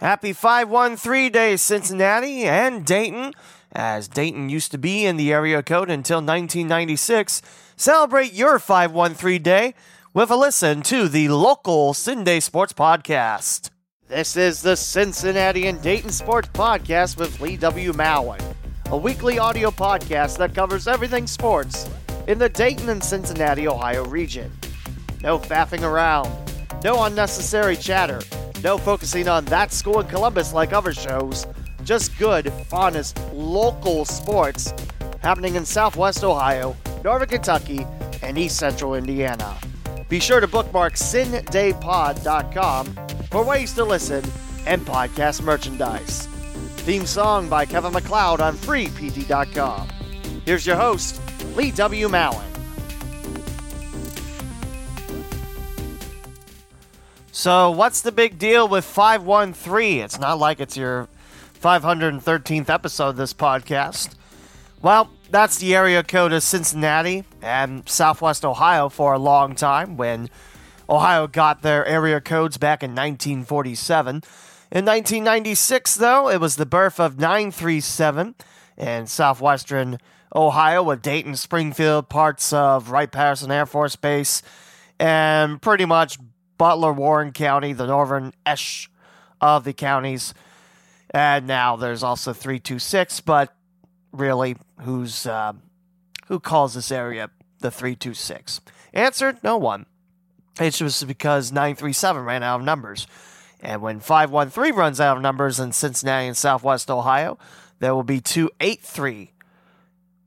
Happy 5-1-3 day, Cincinnati and Dayton. As Dayton used to be in the area code until 1996, celebrate your 5-1-3 day with a listen to the local Sunday Sports Podcast. This is the Cincinnati and Dayton Sports Podcast with Lee W. Mallon, a weekly audio podcast that covers everything sports in the Dayton and Cincinnati, Ohio region. No faffing around, no unnecessary chatter, no focusing on that school in Columbus like other shows. Just good, honest, local sports happening in Southwest Ohio, Northern Kentucky, and East Central Indiana. Be sure to bookmark SINDAYPOD.com for ways to listen and podcast merchandise. Theme song by Kevin McLeod on freepd.com. Here's your host, Lee W. Mallon. So what's the big deal with 513? It's not like it's your 513th episode of this podcast. Well, that's the area code of Cincinnati and Southwest Ohio for a long time when Ohio got their area codes back in 1947. In 1996, though, it was the birth of 937 in southwestern Ohio with Dayton, Springfield, parts of Wright-Patterson Air Force Base, and pretty much Butler, Warren County, the northern esh of the counties. And now there's also 326, but really, who calls this area the 326? Answer, no one. It's just because 937 ran out of numbers. And when 513 runs out of numbers in Cincinnati and Southwest Ohio, there will be 283.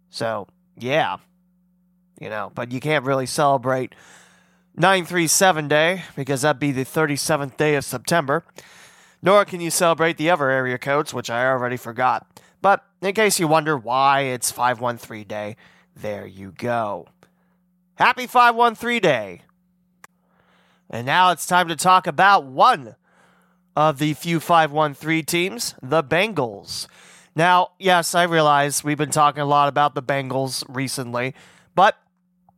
So, yeah. You know, but you can't really celebrate 937 Day, because that'd be the 37th day of September. Nor can you celebrate the other area codes, which I already forgot. But in case you wonder why it's 513 Day, there you go. Happy 513 Day. And now it's time to talk about one of the few 513 teams, the Bengals. Now, yes, I realize we've been talking a lot about the Bengals recently, but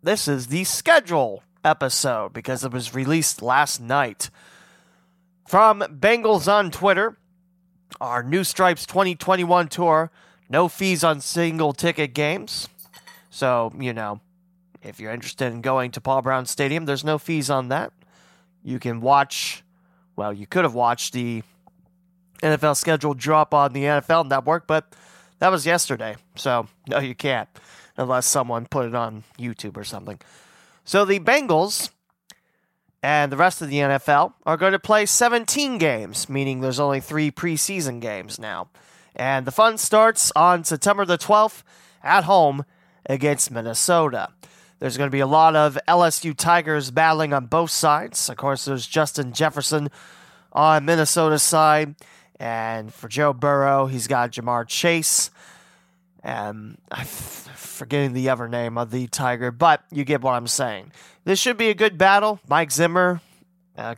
this is the schedule episode, because it was released last night. From Bengals on Twitter, our New Stripes 2021 tour, no fees on single ticket games. So, you know, if you're interested in going to Paul Brown Stadium, there's no fees on that. You can watch, well, you could have watched the NFL schedule drop on the NFL Network, but that was yesterday. So, no, you can't, unless someone put it on YouTube or something. So the Bengals and the rest of the NFL are going to play 17 games, meaning there's only 3 preseason games now. And the fun starts on September the 12th at home against Minnesota. There's going to be a lot of LSU Tigers battling on both sides. Of course, there's Justin Jefferson on Minnesota's side. And for Joe Burrow, he's got Ja'Marr Chase. And I'm forgetting the other name of the Tiger, but you get what I'm saying. This should be a good battle. Mike Zimmer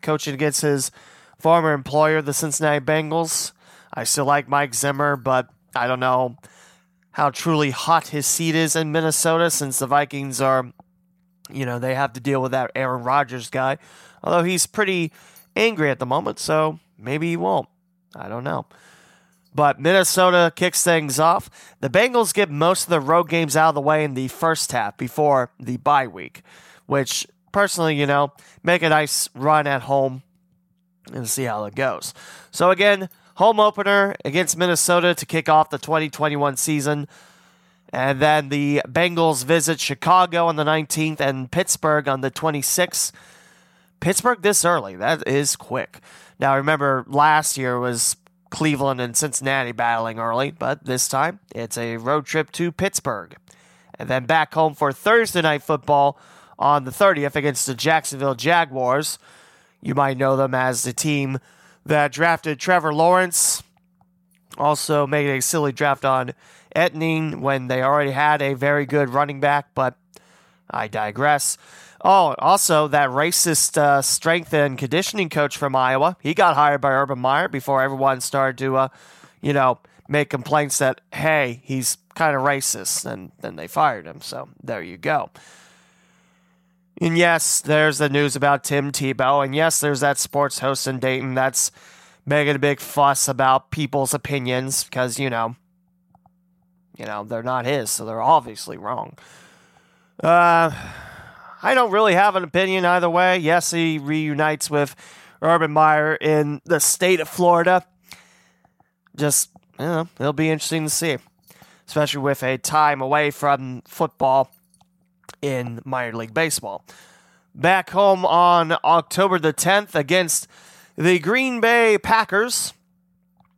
coaching against his former employer, the Cincinnati Bengals. I still like Mike Zimmer, but I don't know how truly hot his seat is in Minnesota, since the Vikings are, you know, they have to deal with that Aaron Rodgers guy. Although he's pretty angry at the moment, so maybe he won't. I don't know. But Minnesota kicks things off. The Bengals get most of the road games out of the way in the first half before the bye week, which personally, you know, make a nice run at home and see how it goes. So again, home opener against Minnesota to kick off the 2021 season. And then the Bengals visit Chicago on the 19th and Pittsburgh on the 26th. Pittsburgh this early. That is quick. Now, remember, last year was Cleveland and Cincinnati battling early, but this time it's a road trip to Pittsburgh. And then back home for Thursday Night Football on the 30th against the Jacksonville Jaguars. You might know them as the team that drafted Trevor Lawrence, also made a silly draft on Etienne when they already had a very good running back, but I digress. Oh, also, that racist strength and conditioning coach from Iowa, he got hired by Urban Meyer before everyone started to, you know, make complaints that, hey, he's kind of racist, and then they fired him. So there you go. And yes, there's the news about Tim Tebow, and yes, there's that sports host in Dayton that's making a big fuss about people's opinions because, you know, they're not his, so they're obviously wrong. I don't really have an opinion either way. Yes, he reunites with Urban Meyer in the state of Florida. Just, you know, it'll be interesting to see, especially with a time away from football in minor league baseball. Back home on October the 10th against the Green Bay Packers,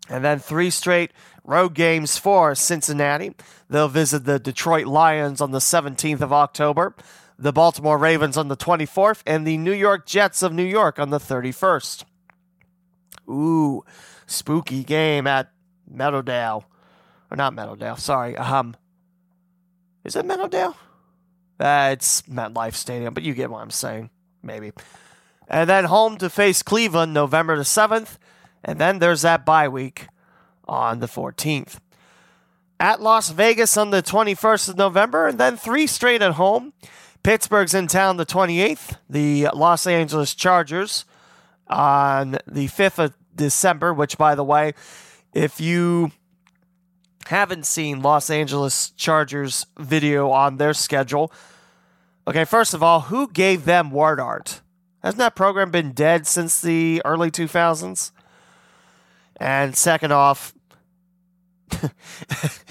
and then three straight road games for Cincinnati. They'll visit the Detroit Lions on the 17th of October, the Baltimore Ravens on the 24th, and the New York Jets of New York on the 31st. Ooh, spooky game at Meadowdale. Or not Meadowdale, sorry. Is it Meadowdale? It's MetLife Stadium, but you get what I'm saying, maybe. And then home to face Cleveland November the 7th, and then there's that bye week on the 14th. At Las Vegas on the 21st of November, and then three straight at home. Pittsburgh's in town the 28th. The Los Angeles Chargers on the 5th of December, which, by the way, if you haven't seen Los Angeles Chargers video on their schedule. Okay, first of all, who gave them word art? Hasn't that program been dead since the early 2000s? And second off,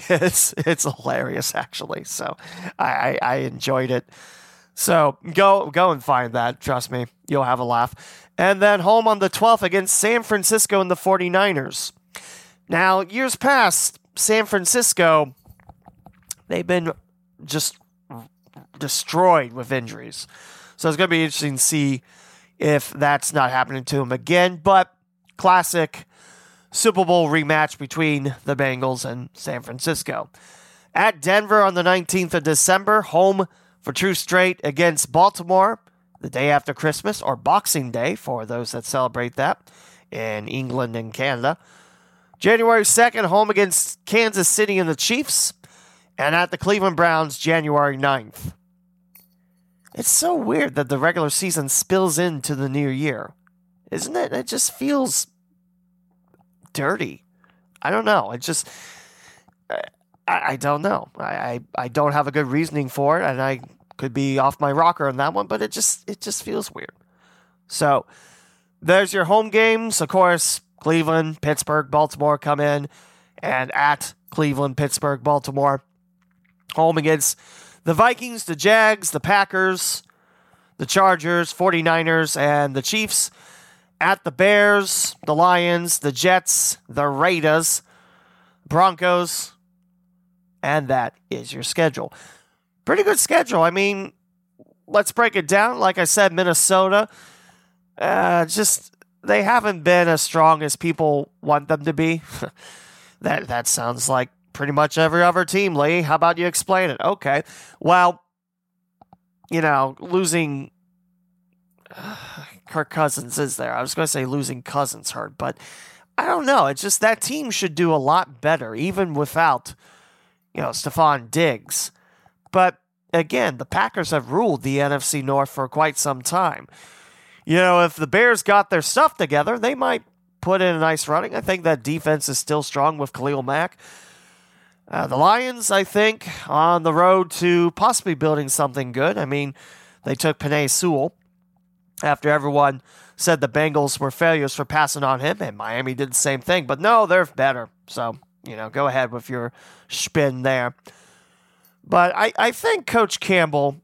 it's hilarious, actually. So I enjoyed it. So go and find that. Trust me, you'll have a laugh. And then home on the 12th against San Francisco and the 49ers. Now, years past, San Francisco, they've been just destroyed with injuries. So it's going to be interesting to see if that's not happening to them again. But classic Super Bowl rematch between the Bengals and San Francisco. At Denver on the 19th of December, home for True Straight against Baltimore the day after Christmas, or Boxing Day for those that celebrate that in England and Canada. January 2nd, home against Kansas City and the Chiefs, and at the Cleveland Browns, January 9th. It's so weird that the regular season spills into the new year, isn't it? It just feels dirty. I don't know. I don't know. I don't have a good reasoning for it, and I could be off my rocker on that one, but it just feels weird. So there's your home games, of course. Cleveland, Pittsburgh, Baltimore come in, and at Cleveland, Pittsburgh, Baltimore, home against the Vikings, the Jags, the Packers, the Chargers, 49ers, and the Chiefs, at the Bears, the Lions, the Jets, the Raiders, Broncos, and that is your schedule. Pretty good schedule. I mean, let's break it down. Like I said, Minnesota, they haven't been as strong as people want them to be. That sounds like pretty much every other team, Lee. How about you explain it? Okay. Well, you know, losing Kirk Cousins is there. I was going to say losing Cousins hurt, but I don't know. It's just that team should do a lot better, even without, you know, Stephon Diggs. But again, the Packers have ruled the NFC North for quite some time. You know, if the Bears got their stuff together, they might put in a nice running. I think that defense is still strong with Khalil Mack. The Lions, I think, on the road to possibly building something good. I mean, they took Penei Sewell after everyone said the Bengals were failures for passing on him, and Miami did the same thing. But no, they're better. So, you know, go ahead with your spin there. But I think Coach Campbell,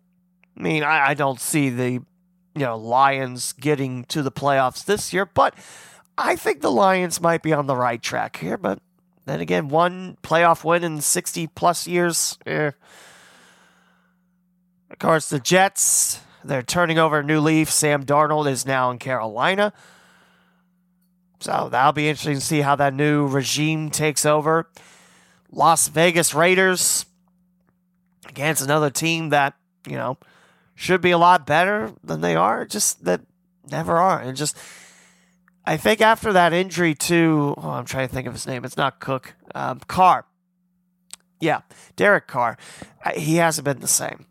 I mean, I don't see the Lions getting to the playoffs this year, but I think the Lions might be on the right track here. But then again, one playoff win in 60-plus years. Of course, the Jets, they're turning over a new leaf. Sam Darnold is now in Carolina. So that'll be interesting to see how that new regime takes over. Las Vegas Raiders, against another team that, should be a lot better than they are, just that never are. And just, I think after that injury to, I'm trying to think of his name. It's not Cook. Carr. Yeah, Derek Carr. He hasn't been the same.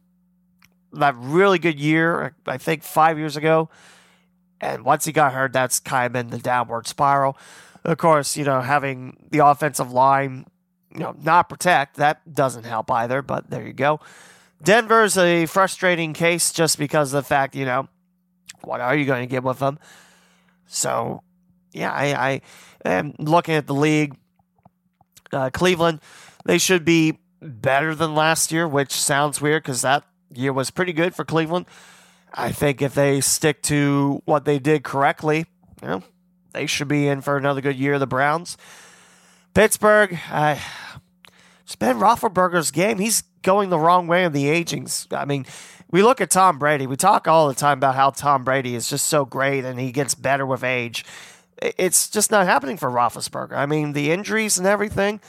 That really good year, I think 5 years ago. And once he got hurt, that's kind of been the downward spiral. Of course, you know, having the offensive line, you know, not protect, that doesn't help either, but there you go. Denver's a frustrating case just because of the fact, you know, what are you going to get with them? So, yeah, I am looking at the league. Cleveland, they should be better than last year, which sounds weird because that year was pretty good for Cleveland. I think if they stick to what they did correctly, you know, they should be in for another good year. The Browns. Pittsburgh, it's been Roethlisberger's game. He's going the wrong way in the agings. I mean, we look at Tom Brady. We talk all the time about how Tom Brady is just so great and he gets better with age. It's just not happening for Roethlisberger. I mean, the injuries and everything,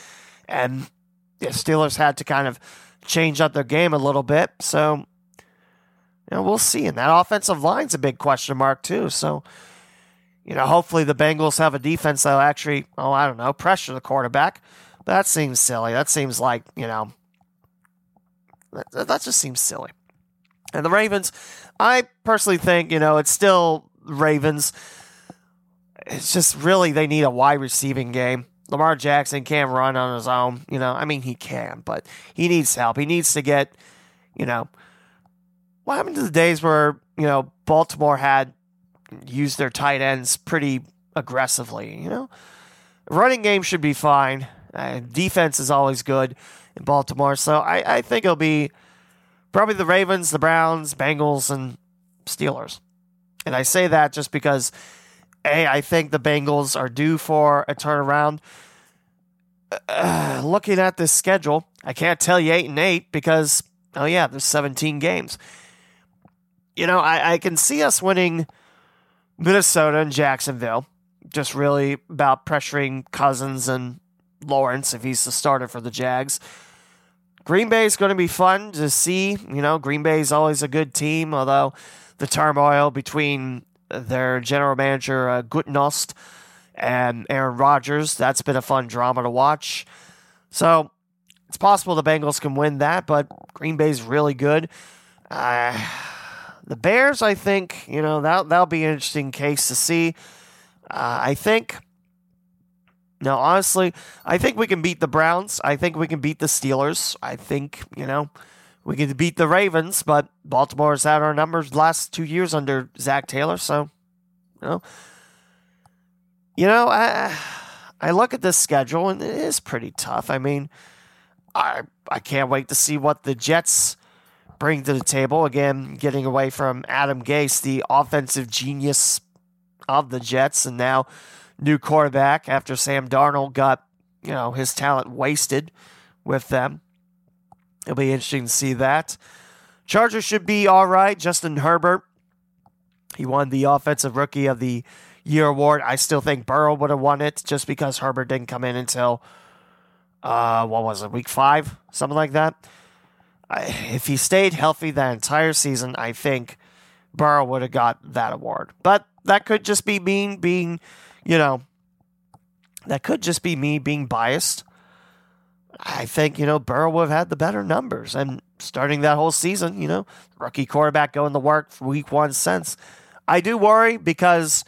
and the Steelers had to kind of change up their game a little bit. So, you know, we'll see. And that offensive line's a big question mark too. So, you know, hopefully the Bengals have a defense that'll actually, oh, I don't know, pressure the quarterback. But that seems silly. That seems like, you know, that just seems silly. And the Ravens, I personally think, you know, it's still Ravens. It's just really they need a wide receiving game. Lamar Jackson can't run on his own. You know, I mean, he can, but he needs help. He needs to get, you know, what happened to the days where, you know, Baltimore had used their tight ends pretty aggressively, you know? Running game should be fine. Defense is always good in Baltimore. So I think it'll be probably the Ravens, the Browns, Bengals, and Steelers. And I say that just because, A, I think the Bengals are due for a turnaround. Looking at this schedule, I can't tell you 8-8 because, oh yeah, there's 17 games. You know, I can see us winning Minnesota and Jacksonville. Just really about pressuring Cousins and Lawrence if he's the starter for the Jags. Green Bay's going to be fun to see. You know, Green Bay's always a good team, although the turmoil between their general manager, Gutenost, and Aaron Rodgers, that's been a fun drama to watch. So it's possible the Bengals can win that, but Green Bay's really good. The Bears, I think, you know, that'll be an interesting case to see. I think we can beat the Browns. I think we can beat the Steelers. I think, you know, we can beat the Ravens, but Baltimore's had our numbers the last 2 years under Zach Taylor. So, you know, I look at this schedule and it is pretty tough. I mean, I can't wait to see what the Jets bring to the table. Again, getting away from Adam Gase, the offensive genius of the Jets, and now new quarterback after Sam Darnold got, you know, his talent wasted with them. It'll be interesting to see that. Chargers should be all right. Justin Herbert, he won the Offensive Rookie of the Year award. I still think Burrow would have won it just because Herbert didn't come in until, week 5? Something like that. If he stayed healthy that entire season, I think Burrow would have got that award. But that could just be me being, you know, that could just be me being biased. I think, you know, Burrow would have had the better numbers. And starting that whole season, you know, rookie quarterback going to work for week 1 since. I do worry because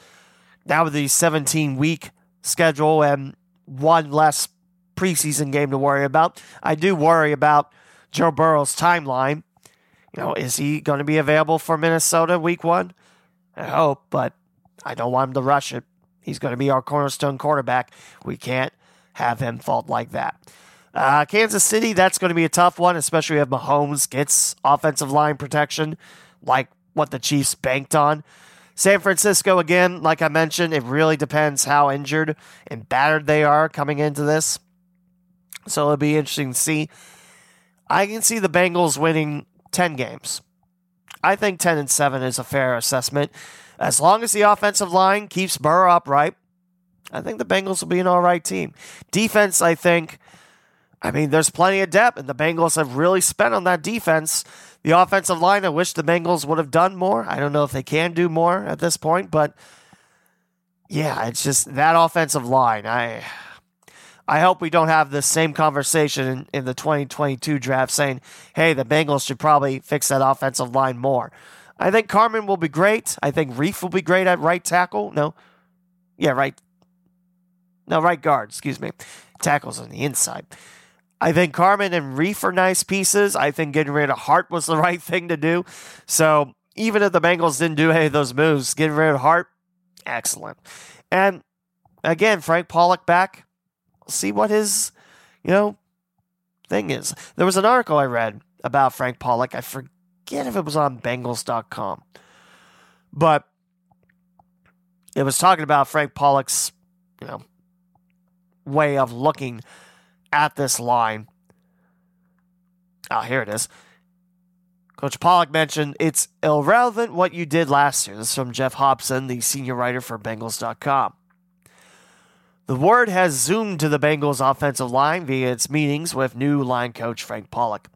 now with the 17-week schedule and one less preseason game to worry about, I do worry about Joe Burrow's timeline. You know, is he going to be available for Minnesota week 1? I hope, but I don't want him to rush it. He's going to be our cornerstone quarterback. We can't have him fault like that. Kansas City, that's going to be a tough one, especially if Mahomes gets offensive line protection, like what the Chiefs banked on. San Francisco, again, like I mentioned, it really depends how injured and battered they are coming into this. So it'll be interesting to see. I can see the Bengals winning 10 games. I think 10-7 is a fair assessment. As long as the offensive line keeps Burrow upright, I think the Bengals will be an all right team. Defense, I think, I mean, there's plenty of depth, and the Bengals have really spent on that defense. The offensive line, I wish the Bengals would have done more. I don't know if they can do more at this point, but yeah, it's just that offensive line. I hope we don't have the same conversation in the 2022 draft saying, hey, the Bengals should probably fix that offensive line more. I think Carmen will be great. I think Reif will be great at right tackle. No. Yeah, right. No, right guard, excuse me. Tackles on the inside. I think Carmen and Reef are nice pieces. I think getting rid of Hart was the right thing to do. So even if the Bengals didn't do any of those moves, getting rid of Hart, excellent. And again, Frank Pollack back. See what his, thing is. There was an article I read about Frank Pollack. I forget if it was on Bengals.com. But it was talking about Frank Pollack's, way of looking at this line. Oh, here it is. Coach Pollack mentioned, it's irrelevant what you did last year. This is from Jeff Hobson, the senior writer for Bengals.com. The word has zoomed to the Bengals offensive line via its meetings with new line coach Frank Pollack.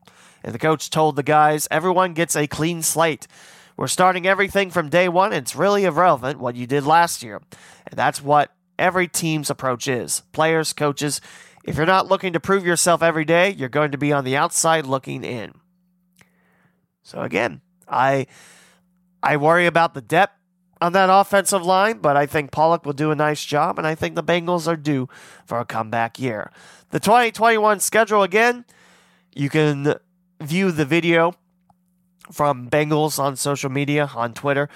And the coach told the guys, everyone gets a clean slate. We're starting everything from day one. It's really irrelevant what you did last year. And that's what every team's approach is. Players, coaches, if you're not looking to prove yourself every day, you're going to be on the outside looking in. So again, I worry about the depth on that offensive line, but I think Pollack will do a nice job, and I think the Bengals are due for a comeback year. The 2021 schedule, again, you can view the video from Bengals on social media, on Twitter,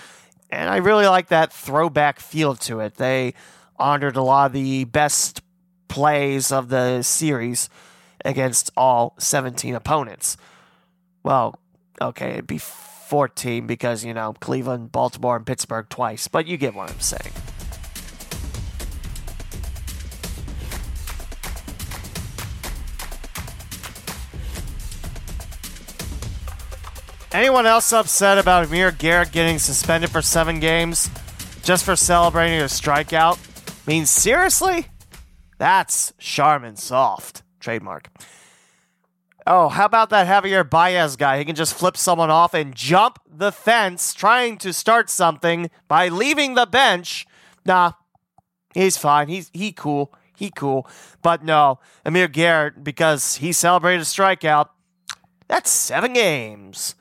and I really like that throwback feel to it. They honored a lot of the best plays of the series against all 17 opponents. Well, okay, it'd be 14 because, Cleveland, Baltimore, and Pittsburgh twice. But you get what I'm saying. Anyone else upset about Amir Garrett getting suspended for 7 games just for celebrating a strikeout? I mean, seriously? That's Charmin soft. Trademark. Oh, how about that Javier Baez guy? He can just flip someone off and jump the fence trying to start something by leaving the bench. Nah, he's fine. He's cool. He cool. But no, Amir Garrett, because he celebrated a strikeout, that's 7 games.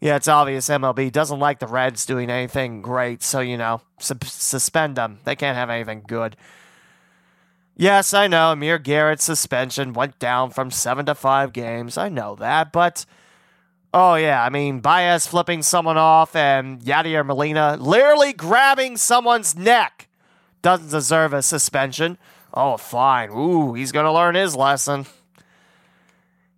Yeah, it's obvious MLB doesn't like the Reds doing anything great, so, suspend them. They can't have anything good. Yes, I know, Amir Garrett's suspension went down from 7 to 5 games. I know that, but, Baez flipping someone off and Yadier Molina literally grabbing someone's neck doesn't deserve a suspension. Oh, fine. Ooh, he's going to learn his lesson.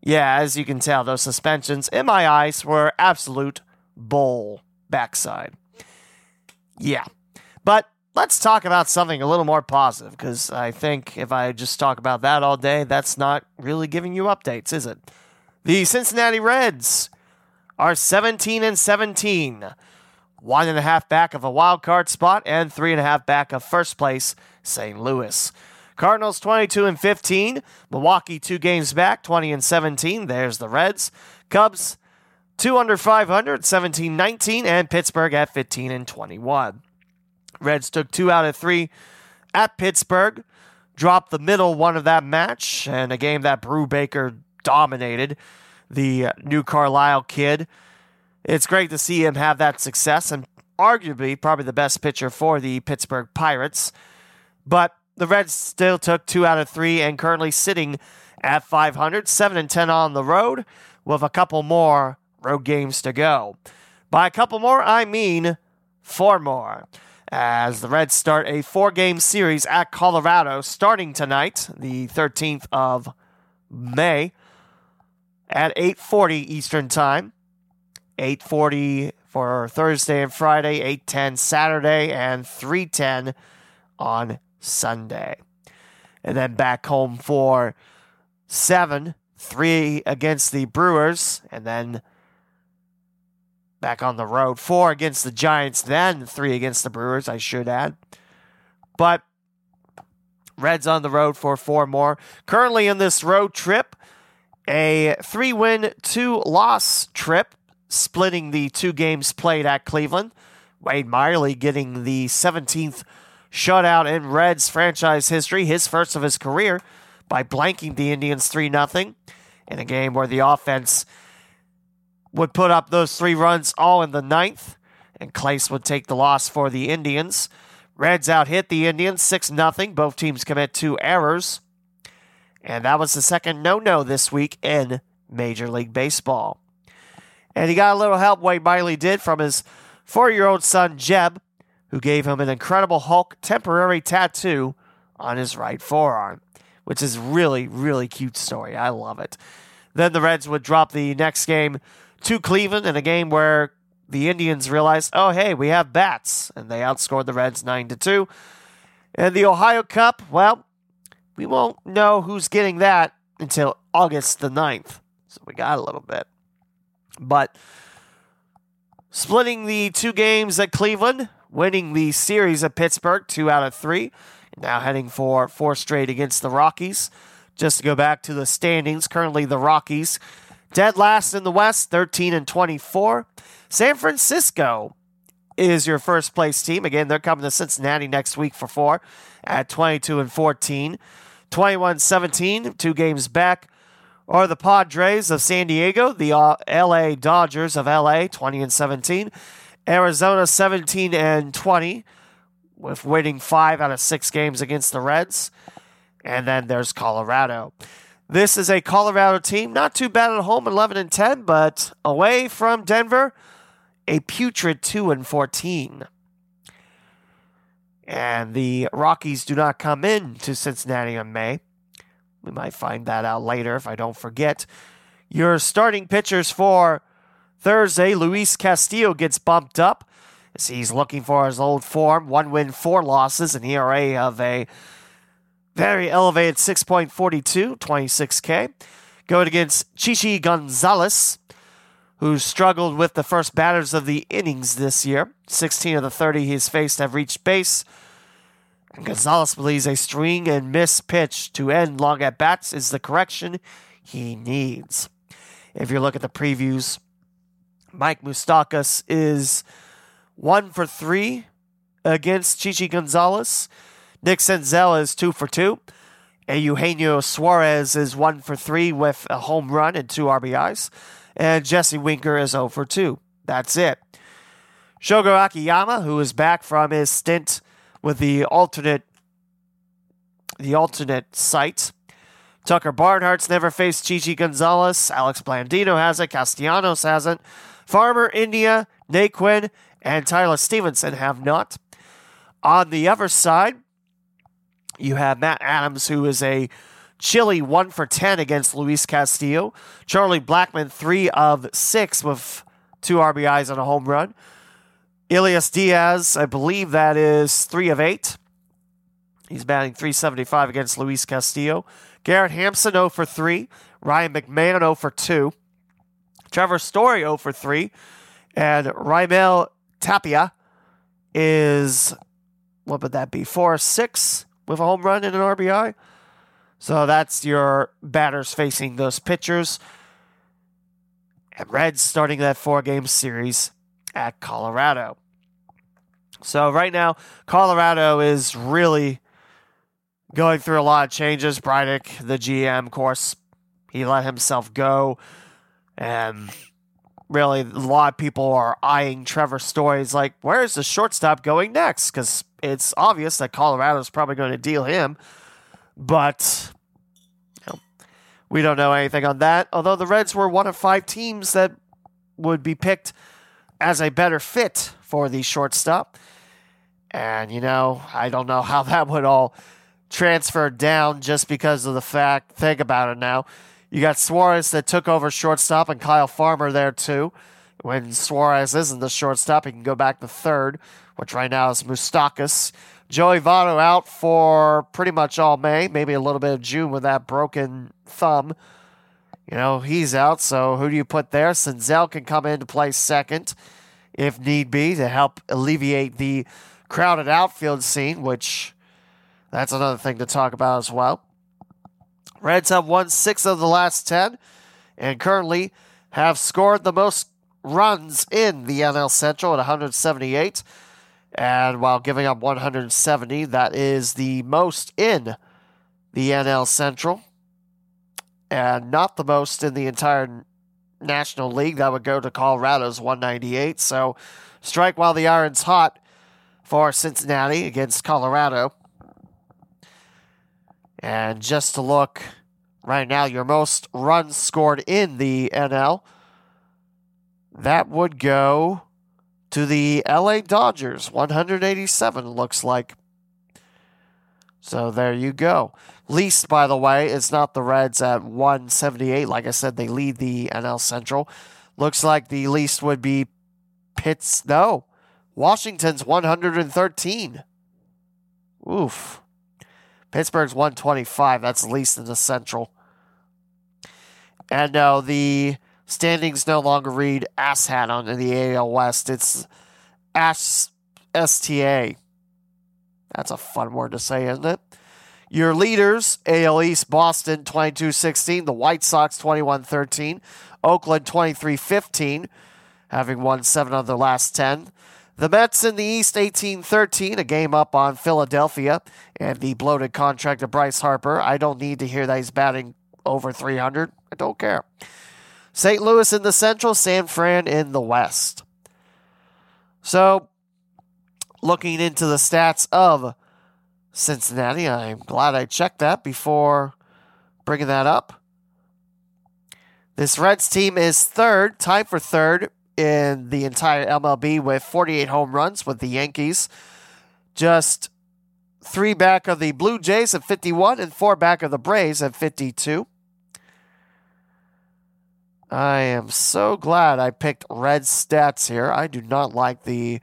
Yeah, as you can tell, those suspensions, in my eyes, were absolute bull backside. Yeah, but let's talk about something a little more positive, because I think if I just talk about that all day, that's not really giving you updates, is it? The Cincinnati Reds are 17-17, 1.5 back of a wild card spot and 3.5 back of first place St. Louis. Cardinals 22-15, Milwaukee 2 games back, 20-17. There's the Reds. Cubs 2 under .500, 17-19, and Pittsburgh at 15-21. Reds took 2 out of 3 at Pittsburgh, dropped the middle one of that match, and a game that Brubaker dominated, the new Carlisle kid. It's great to see him have that success, and arguably probably the best pitcher for the Pittsburgh Pirates. But the Reds still took 2 out of 3 and currently sitting at .500, 7-10 on the road, with a couple more road games to go. By a couple more, I mean 4 more. As the Reds start a 4-game series at Colorado starting tonight, the 13th of May, at 8:40 Eastern Time, 8:40 for Thursday and Friday, 8:10 Saturday, and 3:10 on Sunday. And then back home for 7, 3 against the Brewers, and then back on the road, 4 against the Giants, then 3 against the Brewers, I should add. But Reds on the road for 4 more. Currently in this road trip, a 3-win, 2-loss trip, splitting the 2 games played at Cleveland. Wade Miley getting the 17th shutout in Reds franchise history, his first of his career, by blanking the Indians 3-0 in a game where the offense would put up those 3 runs all in the 9th, and Clace would take the loss for the Indians. Reds out hit the Indians 6-0. Both teams commit 2 errors. And that was the second no-no this week in Major League Baseball. And he got a little help, Wade Miley did, from his 4-year-old son, Jeb, who gave him an Incredible Hulk temporary tattoo on his right forearm, which is really, really cute story. I love it. Then the Reds would drop the next game to Cleveland in a game where the Indians realized, oh, hey, we have bats, and they outscored the Reds 9-2. And the Ohio Cup, well, we won't know who's getting that until August the 9th, so we got a little bit. But splitting the 2 games at Cleveland, winning the series at Pittsburgh 2 out of 3, now heading for 4 straight against the Rockies. Just to go back to the standings, currently the Rockies dead last in the West, 13-24. San Francisco is your first place team. Again, they're coming to Cincinnati next week for 4 at 22-14. 21-17, 2 games back, are the Padres of San Diego, the LA Dodgers of LA, 20-17. Arizona, 17-20, with winning 5 out of 6 games against the Reds. And then there's Colorado. This is a Colorado team, not too bad at home, 11-10, but away from Denver, a putrid 2-14. And the Rockies do not come in to Cincinnati in May. We might find that out later if I don't forget. Your starting pitchers for Thursday, Luis Castillo gets bumped up as he's looking for his old form. 1 win, 4 losses, an ERA of a very elevated 6.42, 26K. Going against Chichi Gonzalez, who struggled with the first batters of the innings this year. 16 of the 30 he's faced have reached base. And Gonzalez believes a swing and miss pitch to end long at-bats is the correction he needs. If you look at the previews, Mike Moustakas is 1 for 3 against Chichi Gonzalez. Nick Senzel is 2 for 2. And Eugenio Suarez is 1 for 3 with a home run and 2 RBIs. And Jesse Winker is 0 for 2. That's it. Shogo Akiyama, who is back from his stint with the alternate site. Tucker Barnhart's never faced Chichi Gonzalez. Alex Blandino hasn't. Castellanos hasn't. Farmer, India, Naquin, and Tyler Stevenson have not. On the other side, you have Matt Adams, who is a chilly 1 for 10 against Luis Castillo. Charlie Blackmon, 3 of 6 with 2 RBIs and a home run. Elias Diaz, I believe that is 3 of 8. He's batting .375 against Luis Castillo. Garrett Hampson, 0 for 3. Ryan McMahon, 0 for 2. Trevor Story, 0 for 3. And Raimel Tapia is, what would that be, 4 of 6 with a home run and an RBI? So that's your batters facing those pitchers. And Reds starting that 4-game series at Colorado. So right now, Colorado is really going through a lot of changes. Breidich, the GM, of course, he let himself go. And really, a lot of people are eyeing Trevor Story. Like, where's the shortstop going next? Because it's obvious that Colorado's probably going to deal him. But we don't know anything on that. Although the Reds were 1 of 5 teams that would be picked as a better fit for the shortstop. And, I don't know how that would all transfer down just because of the fact, think about it now, you got Suarez that took over shortstop and Kyle Farmer there too. When Suarez isn't the shortstop, he can go back to third, which right now is Moustakas. Joey Votto out for pretty much all May, maybe a little bit of June with that broken thumb. He's out, so who do you put there? Senzel can come in to play second, if need be, to help alleviate the crowded outfield scene, which that's another thing to talk about as well. Reds have won 6 of the last 10, and currently have scored the most runs in the NL Central at 178. And while giving up 170, that is the most in the NL Central and not the most in the entire National League. That would go to Colorado's 198. So strike while the iron's hot for Cincinnati against Colorado. And just to look right now, your most runs scored in the NL, that would go to the LA Dodgers, 187 looks like. So there you go. Least, by the way, it's not the Reds at 178. Like I said, they lead the NL Central. Looks like the least would be Washington's 113. Oof. Pittsburgh's 125. That's least in the Central. And no, the standings no longer read asshat on the AL West. It's ASHSTA. That's a fun word to say, isn't it? Your leaders, AL East, Boston, 22-16. The White Sox, 21-13. Oakland, 23-15, having won 7 of their last 10. The Mets in the East, 18-13, a game up on Philadelphia. And the bloated contract of Bryce Harper. I don't need to hear that he's batting over 300. I don't care. St. Louis in the Central, San Fran in the West. So, looking into the stats of Cincinnati, I'm glad I checked that before bringing that up. This Reds team is third, tied for third in the entire MLB with 48 home runs with the Yankees. Just 3 back of the Blue Jays at 51 and 4 back of the Braves at 52. I am so glad I picked red stats here. I do not like the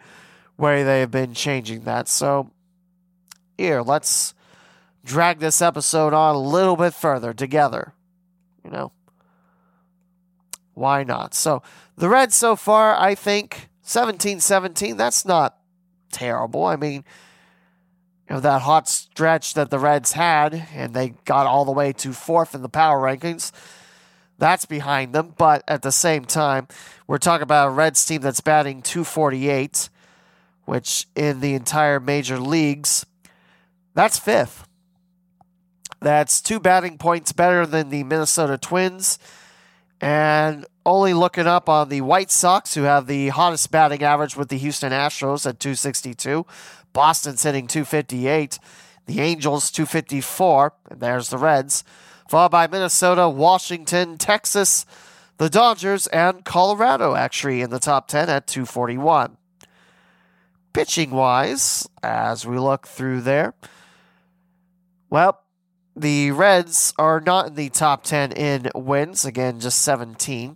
way they have been changing that. So here, let's drag this episode on a little bit further together. You know, why not? So the Reds so far, I think 17-17, that's not terrible. I mean, you know, that hot stretch that the Reds had, and they got all the way to 4th in the power rankings. That's behind them, but at the same time, we're talking about a Reds team that's batting .248, which in the entire major leagues, that's 5th. That's 2 batting points better than the Minnesota Twins, and only looking up on the White Sox, who have the hottest batting average with the Houston Astros at .262. Boston's hitting .258. The Angels .254, and there's the Reds. Followed by Minnesota, Washington, Texas, the Dodgers, and Colorado, actually, in the top 10 at .241. Pitching-wise, as we look through there, well, the Reds are not in the top 10 in wins. Again, just 17,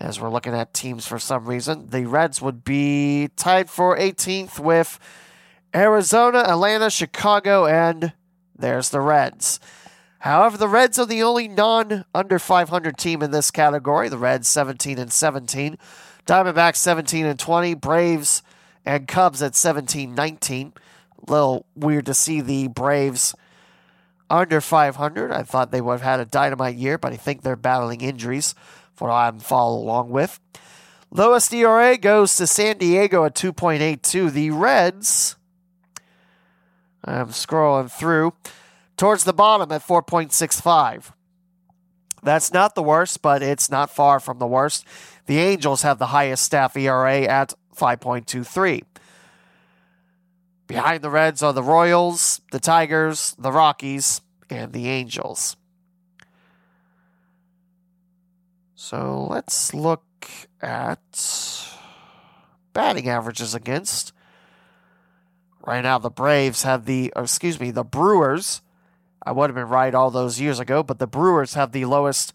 as we're looking at teams for some reason. The Reds would be tied for 18th with Arizona, Atlanta, Chicago, and there's the Reds. However, the Reds are the only non-under 500 team in this category. The Reds 17-17, Diamondbacks 17-20, Braves and Cubs at 17-19. A little weird to see the Braves under 500. I thought they would have had a dynamite year, but I think they're battling injuries for what I'm following along with. Lowest ERA goes to San Diego at 2.82. The Reds, I'm scrolling through, towards the bottom at 4.65. That's not the worst, but it's not far from the worst. The Angels have the highest staff ERA at 5.23. Behind the Reds are the Royals, the Tigers, the Rockies, and the Angels. So let's look at batting averages against. Right now, the Braves have the Brewers. I would have been right all those years ago, but the Brewers have the lowest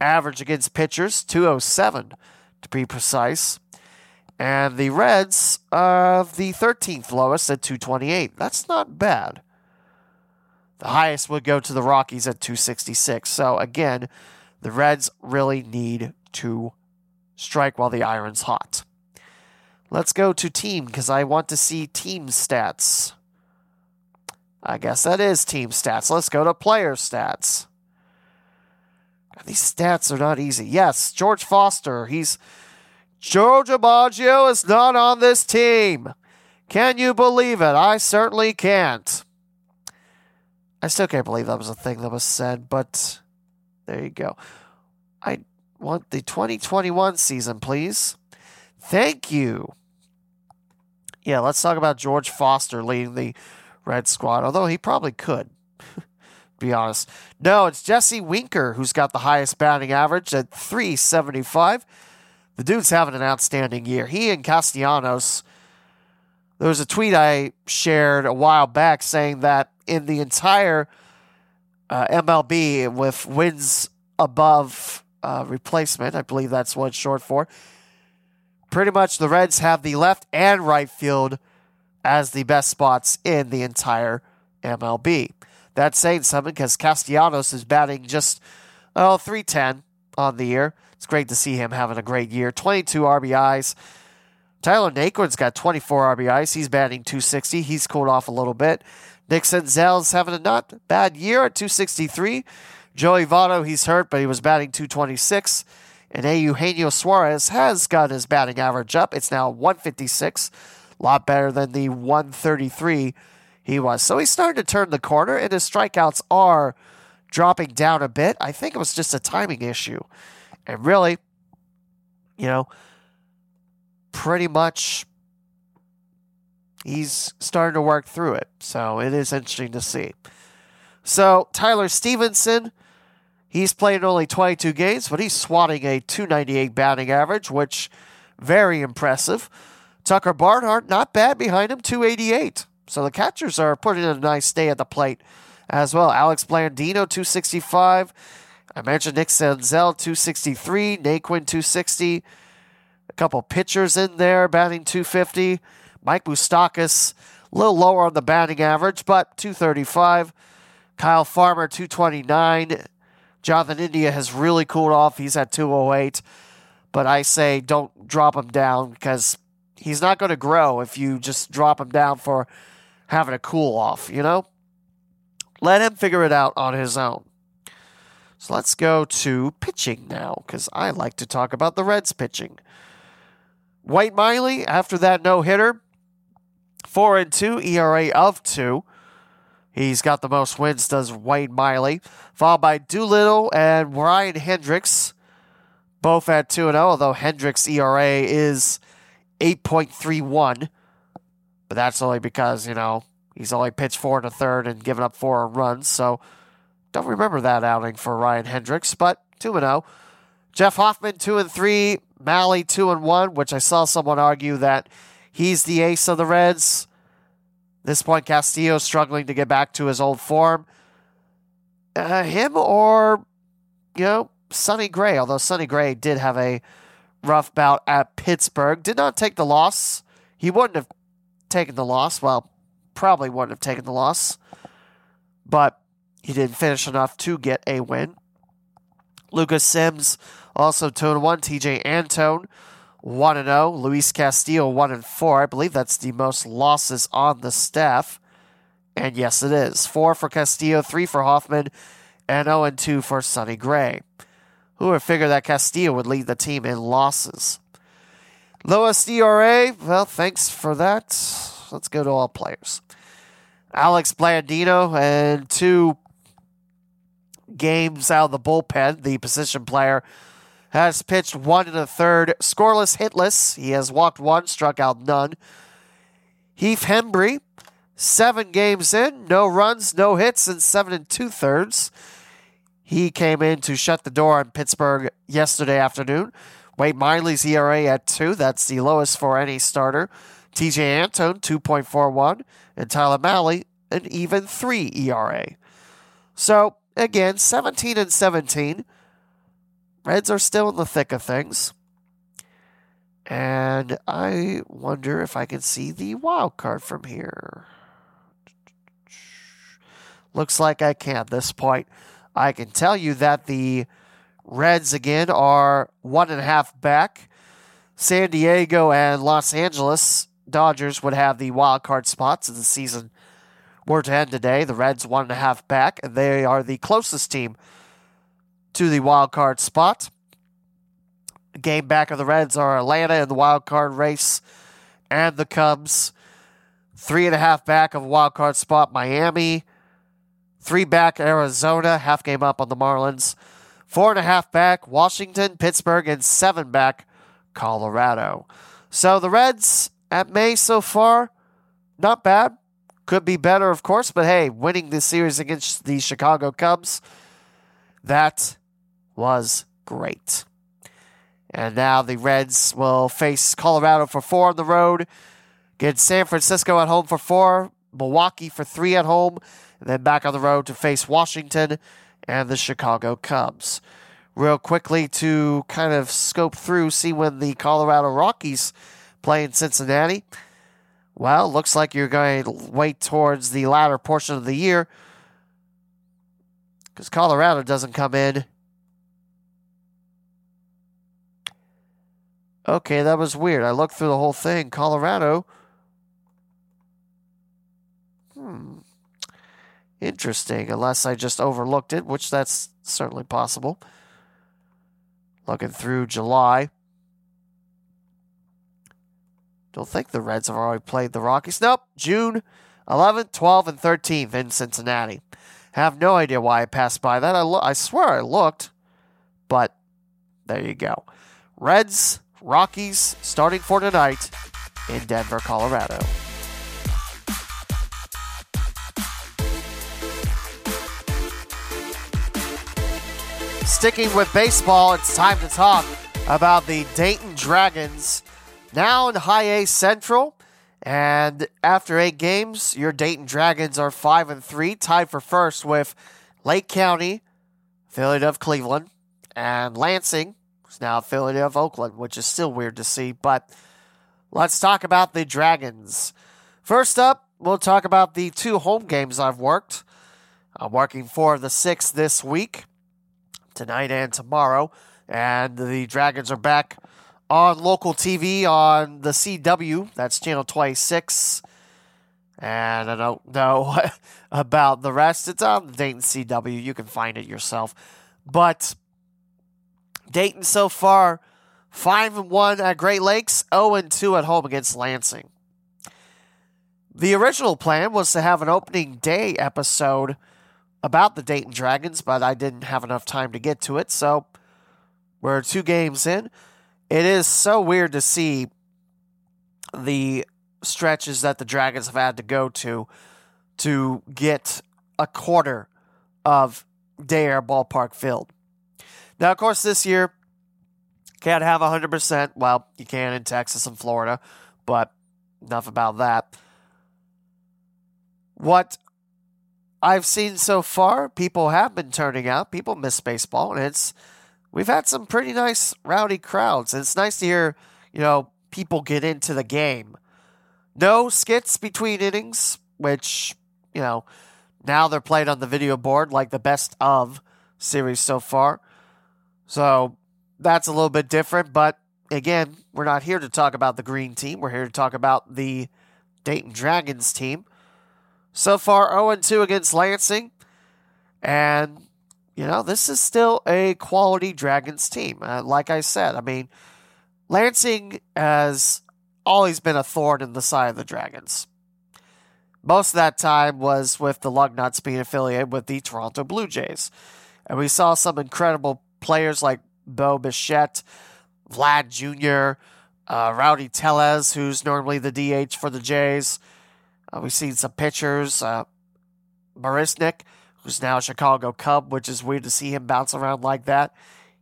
average against pitchers, 207 to be precise. And the Reds have the 13th lowest at 228. That's not bad. The highest would go to the Rockies at 266. So again, the Reds really need to strike while the iron's hot. Let's go to team, because I want to see team stats. I guess that is team stats. Let's go to player stats. These stats are not easy. Yes, George Foster. Joe DiMaggio is not on this team. Can you believe it? I certainly can't. I still can't believe that was a thing that was said, but there you go. I want the 2021 season, please. Thank you. Yeah, let's talk about George Foster leading the Red Squad, although he probably could, be honest. No, it's Jesse Winker who's got the highest batting average at 375. The dude's having an outstanding year. He and Castellanos, there was a tweet I shared a while back saying that in the entire MLB with wins above replacement, I believe that's what it's short for, pretty much the Reds have the left and right field as the best spots in the entire MLB. That's saying something because Castellanos is batting just .310 on the year. It's great to see him having a great year. 22 RBIs. Tyler Naquin's got 24 RBIs. He's batting .260. He's cooled off a little bit. Nick Senzel's having a not bad year at .263. Joey Votto, he's hurt, but he was batting .226. And Eugenio Suarez has got his batting average up. It's now .156, a lot better than the .133 he was. So he's starting to turn the corner, and his strikeouts are dropping down a bit. I think it was just a timing issue. And really, you know, pretty much he's starting to work through it. So it is interesting to see. So Tyler Stevenson, he's played only 22 games, but he's swatting a .298 batting average, which very impressive. Tucker Barnhart, not bad behind him, .288. So the catchers are putting in a nice day at the plate as well. Alex Blandino, .265. I mentioned Nick Senzel, .263. Naquin, .260. A couple pitchers in there, batting .250. Mike Moustakas, a little lower on the batting average, but .235. Kyle Farmer, .229. Jonathan India has really cooled off. He's at .208, but I say don't drop him down because he's not going to grow if you just drop him down for having a cool off, you know? Let him figure it out on his own. So let's go to pitching now because I like to talk about the Reds pitching. Wade Miley, after that no-hitter, 4-2, ERA of 2. He's got the most wins, does Wade Miley, followed by Doolittle and Ryan Hendricks, both at 2-0, although Hendricks' ERA is 8.31, but that's only because, you know, he's only pitched 4 1/3 and given up 4 runs, so don't remember that outing for Ryan Hendricks, but 2-0. Jeff Hoffman, 2-3, Malley, 2-1, which I saw someone argue that he's the ace of the Reds. At this point, Castillo struggling to get back to his old form. Him or, you know, Sonny Gray, although Sonny Gray did have a rough bout at Pittsburgh. Did not take the loss. He wouldn't have taken the loss. Well, probably wouldn't have taken the loss. But he didn't finish enough to get a win. Lucas Sims, also 2-1. TJ Antone, 1-0. Luis Castillo, 1-4. I believe that's the most losses on the staff. And yes, it is. 4 for Castillo, 3 for Hoffman, and 0-2 for Sonny Gray. Who would figure that Castillo would lead the team in losses? Lowest ERA, well, thanks for that. Let's go to all players. Alex Blandino and 2 games out of the bullpen, the position player, has pitched 1 1/3, scoreless, hitless. He has walked 1, struck out none. Heath Hembree, 7 games in, no runs, no hits, and 7 2/3. He came in to shut the door on Pittsburgh yesterday afternoon. Wade Miley's ERA at 2. That's the lowest for any starter. TJ Antone, 2.41. And Tyler Malley, an even 3 ERA. So, again, 17-17. Reds are still in the thick of things. And I wonder if I can see the wild card from here. Looks like I can at this point. I can tell you that the Reds, again, are 1.5 back. San Diego and Los Angeles Dodgers would have the wild card spots if the season were to end today. The Reds 1.5 back, and they are the closest team to the wild card spot. A game back of the Reds are Atlanta in the wild card race and the Cubs. 3.5 back of wild card spot, Miami. 3 back, Arizona, half game up on the Marlins. 4.5 back, Washington, Pittsburgh, and 7 back, Colorado. So the Reds at May so far, not bad. Could be better, of course, but hey, winning this series against the Chicago Cubs, that was great. And now the Reds will face Colorado for 4 on the road, get San Francisco at home for 4, Milwaukee for 3 at home, and then back on the road to face Washington and the Chicago Cubs. Real quickly to kind of scope through, see when the Colorado Rockies play in Cincinnati. Well, looks like you're going to wait towards the latter portion of the year because Colorado doesn't come in. Okay, that was weird. I looked through the whole thing. Colorado. Interesting, unless I just overlooked it, which that's certainly possible. Looking through July. Don't think the Reds have already played the Rockies. Nope, June 11th, 12th, and 13th in Cincinnati. Have no idea why I passed by that. I swear I looked, but there you go. Reds, Rockies, starting for tonight in Denver, Colorado. Sticking with baseball, it's time to talk about the Dayton Dragons. Now in High A Central, and after 8 games, your Dayton Dragons are 5-3, tied for first with Lake County, affiliate of Cleveland, and Lansing, who's now affiliate of Oakland, which is still weird to see, but let's talk about the Dragons. First up, we'll talk about the 2 home games I've worked. I'm working 4 of the 6 this week, tonight and tomorrow, and the Dragons are back on local TV on the CW, that's channel 26, and I don't know about the rest. It's on the Dayton CW, you can find it yourself, but Dayton so far, 5-1 at Great Lakes, 0-2 at home against Lansing. The original plan was to have an opening day episode about the Dayton Dragons, but I didn't have enough time to get to it, so we're 2 games in. It is so weird to see the stretches that the Dragons have had to go to get a quarter of their ballpark filled. Now, of course, this year, can't have 100%. Well, you can in Texas and Florida, but enough about that. What I've seen so far, people have been turning out. People miss baseball, and we've had some pretty nice rowdy crowds. And it's nice to hear, people get into the game. No skits between innings, which, now they're played on the video board like the best of series so far. So that's a little bit different, but again, we're not here to talk about the green team. We're here to talk about the Dayton Dragons team. So far, 0-2 against Lansing, and, this is still a quality Dragons team. Like I said, Lansing has always been a thorn in the side of the Dragons. Most of that time was with the Lugnuts being affiliated with the Toronto Blue Jays, and we saw some incredible players like Bo Bichette, Vlad Jr., Rowdy Tellez, who's normally the DH for the Jays. We've seen some pitchers, Marisnik, who's now a Chicago Cub, which is weird to see him bounce around like that.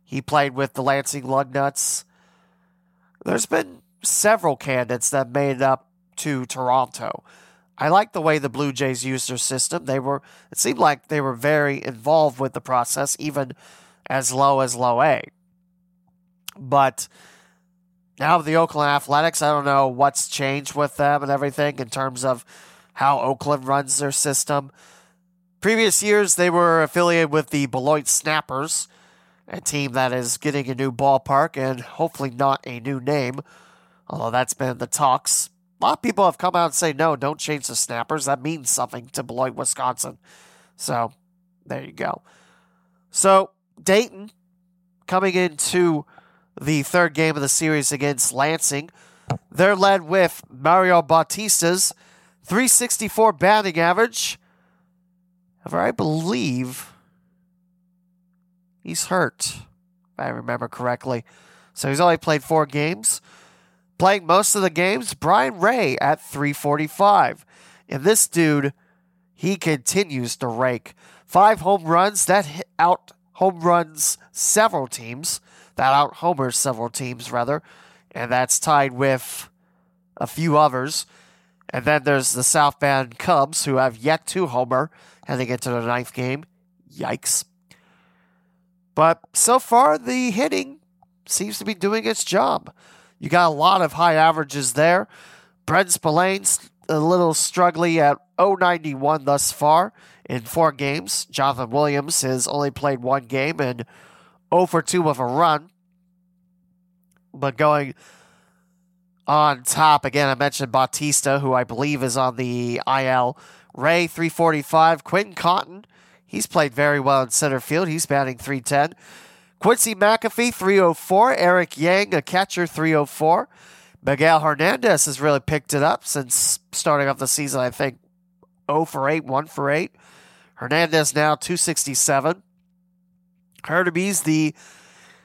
He played with the Lansing Lugnuts. There's been several candidates that made it up to Toronto. I like the way the Blue Jays used their system. It seemed like they were very involved with the process, even as low A. But now with the Oakland Athletics, I don't know what's changed with them and everything in terms of how Oakland runs their system. Previous years, they were affiliated with the Beloit Snappers, a team that is getting a new ballpark and hopefully not a new name, although that's been in the talks. A lot of people have come out and say, no, don't change the Snappers. That means something to Beloit, Wisconsin. So there you go. So Dayton coming into the 3rd game of the series against Lansing. They're led with Mario Bautista's 364 batting average. However, I believe he's hurt, if I remember correctly. So he's only played 4 games. Playing most of the games, Brian Ray at 345. And this dude, he continues to rake. 5 home runs, that hit out home runs several teams. That out homers several teams, rather. And that's tied with a few others. And then there's the South Bend Cubs, who have yet to homer heading into the 9th game. Yikes. But so far, the hitting seems to be doing its job. You got a lot of high averages there. Brent Spillane's a little struggling at 091 thus far in 4 games. Jonathan Williams has only played 1 game and 0 for 2 with a run. But going on top, again, I mentioned Bautista, who I believe is on the IL. Ray, 345. Quentin Cotton, he's played very well in center field. He's batting 310. Quincy McAfee, 304. Eric Yang, a catcher, 304. Miguel Hernandez has really picked it up since starting off the season, I think, 0 for 8, 1 for 8. Hernandez now, 267. Herdebees, the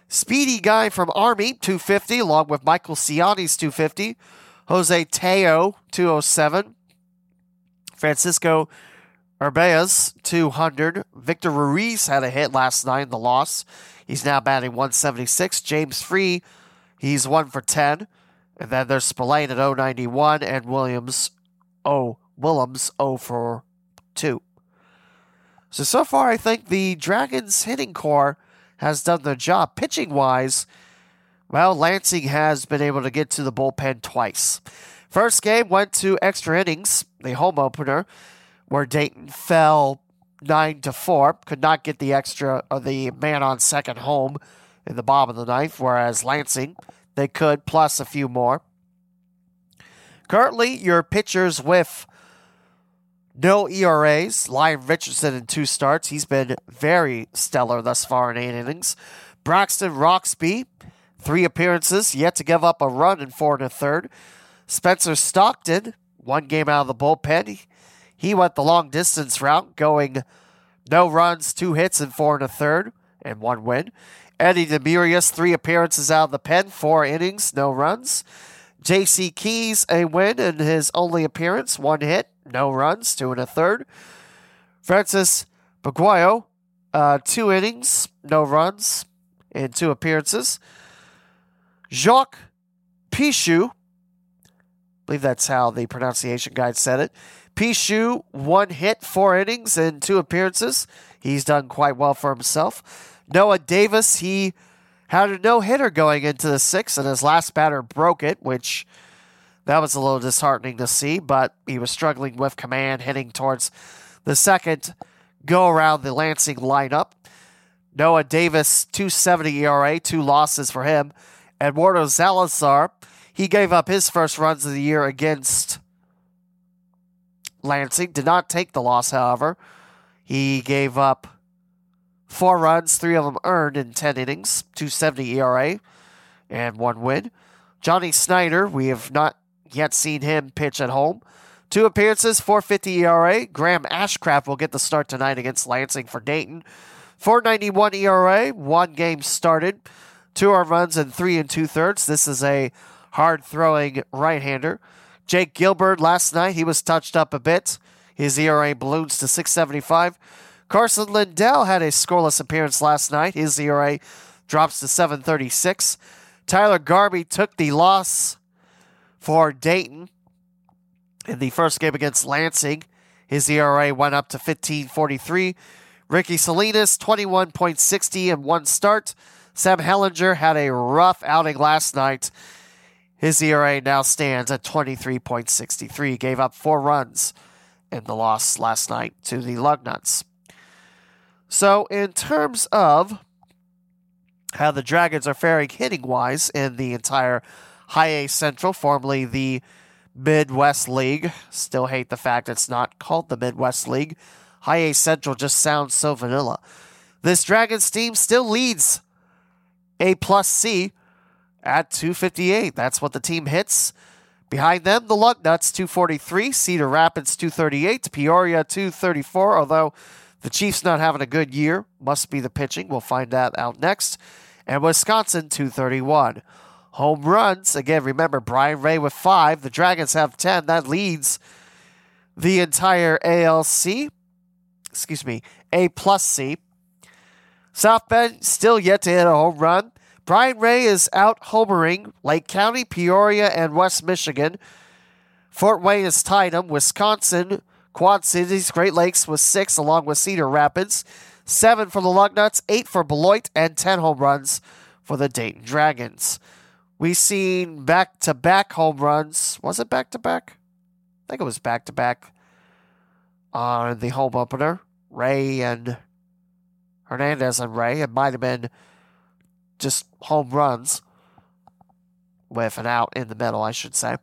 speedy guy from Army, 250, along with Michael Ciani's 250. Jose Teo, 207. Francisco Urbeas, 200. Victor Ruiz had a hit last night in the loss. He's now batting 176. James Free, he's 1 for 10. And then there's Spillane at 091 and Willems 0 for 2. So far, I think the Dragons hitting core has done their job. Pitching-wise, well, Lansing has been able to get to the bullpen twice. First game went to extra innings, the home opener, where Dayton fell 9-4, could not get the extra or the man on second home in the bottom of the ninth, whereas Lansing, they could, plus a few more. Currently, your pitchers with no ERAs, Lyon Richardson in 2 starts. He's been very stellar thus far in 8 innings. Braxton Roxby, 3 appearances, yet to give up a run in 4 1/3. Spencer Stockton, 1 game out of the bullpen. He went the long distance route, going no runs, 2 hits in 4 1/3, and 1 win. Eddie Demurius, 3 appearances out of the pen, 4 innings, no runs. J.C. Keys, a win in his only appearance, 1 hit, no runs, 2 1/3. Francis Baguio, 2 innings, no runs, and 2 appearances. Jacques Pichou, I believe that's how the pronunciation guide said it. Pichou, 1 hit, 4 innings, and 2 appearances. He's done quite well for himself. Noah Davis, he had a no-hitter going into the 6th, and his last batter broke it, which that was a little disheartening to see, but he was struggling with command, heading towards the second go-around the Lansing lineup. Noah Davis, 2.70 ERA, 2 losses for him. Eduardo Salazar, he gave up his first runs of the year against Lansing. Did not take the loss, however. He gave up 4 runs, 3 of them earned in 10 innings, 2.70 ERA, and 1 win. Johnny Snyder, we have not yet seen him pitch at home. 2 appearances, 4.50 ERA. Graham Ashcraft will get the start tonight against Lansing for Dayton. 4.91 ERA, 1 game started, 2 earned runs and 3 2/3. This is a hard-throwing right-hander. Jake Gilbert last night, he was touched up a bit. His ERA balloons to 6.75. Carson Lindell had a scoreless appearance last night. His ERA drops to 7.36. Tyler Garby took the loss for Dayton in the first game against Lansing. His ERA went up to 15.43. Ricky Salinas, 21.60 in 1 start. Sam Hellinger had a rough outing last night. His ERA now stands at 23.63. Gave up 4 runs in the loss last night to the Lugnuts. So in terms of how the Dragons are faring hitting-wise in the entire High A Central, formerly the Midwest League. Still hate the fact it's not called the Midwest League. High A Central just sounds so vanilla. This Dragons team still leads A plus C at 258. That's what the team hits. Behind them, the Lugnuts, 243. Cedar Rapids, 238. Peoria, 234, although the Chiefs not having a good year. Must be the pitching. We'll find that out next. And Wisconsin, 231. home runs. Again, remember, Brian Ray with 5. The Dragons have 10. That leads the entire ALC. Excuse me, A plus C. South Bend still yet to hit a home run. Brian Ray is out homering Lake County, Peoria, and West Michigan. Fort Wayne is tied him. Wisconsin, Quad Cities, Great Lakes with 6, along with Cedar Rapids. 7 for the Lugnuts, 8 for Beloit, and 10 home runs for the Dayton Dragons. We've seen back-to-back home runs. Was it back-to-back? I think it was back-to-back on the home opener. Ray and Hernandez and Ray. It might have been just home runs with an out in the middle, I should say.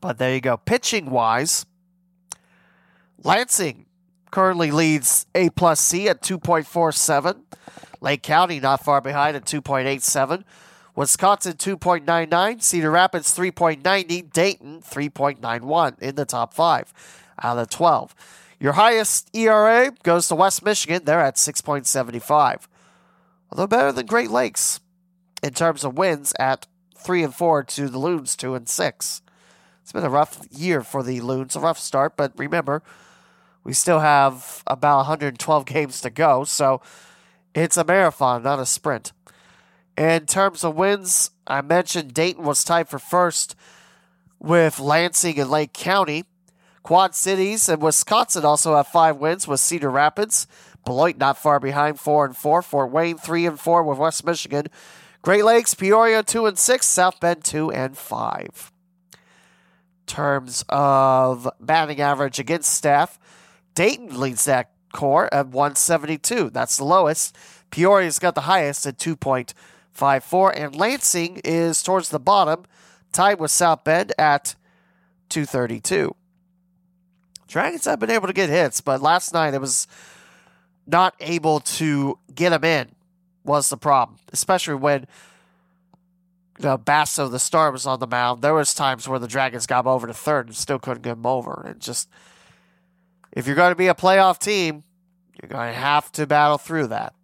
But there you go. Pitching-wise, Lansing currently leads A plus C at 2.47. Lake County not far behind at 2.87. Wisconsin 2.99. Cedar Rapids 3.90. Dayton 3.91 in the top 5 out of 12. Your highest ERA goes to West Michigan. They're at 6.75. Although better than Great Lakes in terms of wins at 3-4 to the Loons 2-6. It's been a rough year for the Loons, a rough start, but remember, we still have about 112 games to go, so it's a marathon, not a sprint. In terms of wins, I mentioned Dayton was tied for first with Lansing and Lake County. Quad Cities and Wisconsin also have 5 wins with Cedar Rapids. Beloit not far behind, 4-4. Fort Wayne, 3-4 with West Michigan. Great Lakes, Peoria, 2-6. South Bend, 2-5. Terms of batting average against staff, Dayton leads that core at 172. That's the lowest. Peoria's got the highest at 2.54. And Lansing is towards the bottom, tied with South Bend at 232. Dragons have been able to get hits, but last night it was not able to get them in was the problem, especially when Basso, the star, was on the mound. There was times where the Dragons got over to third and still couldn't get him over. And just, if you're going to be a playoff team, you're going to have to battle through that.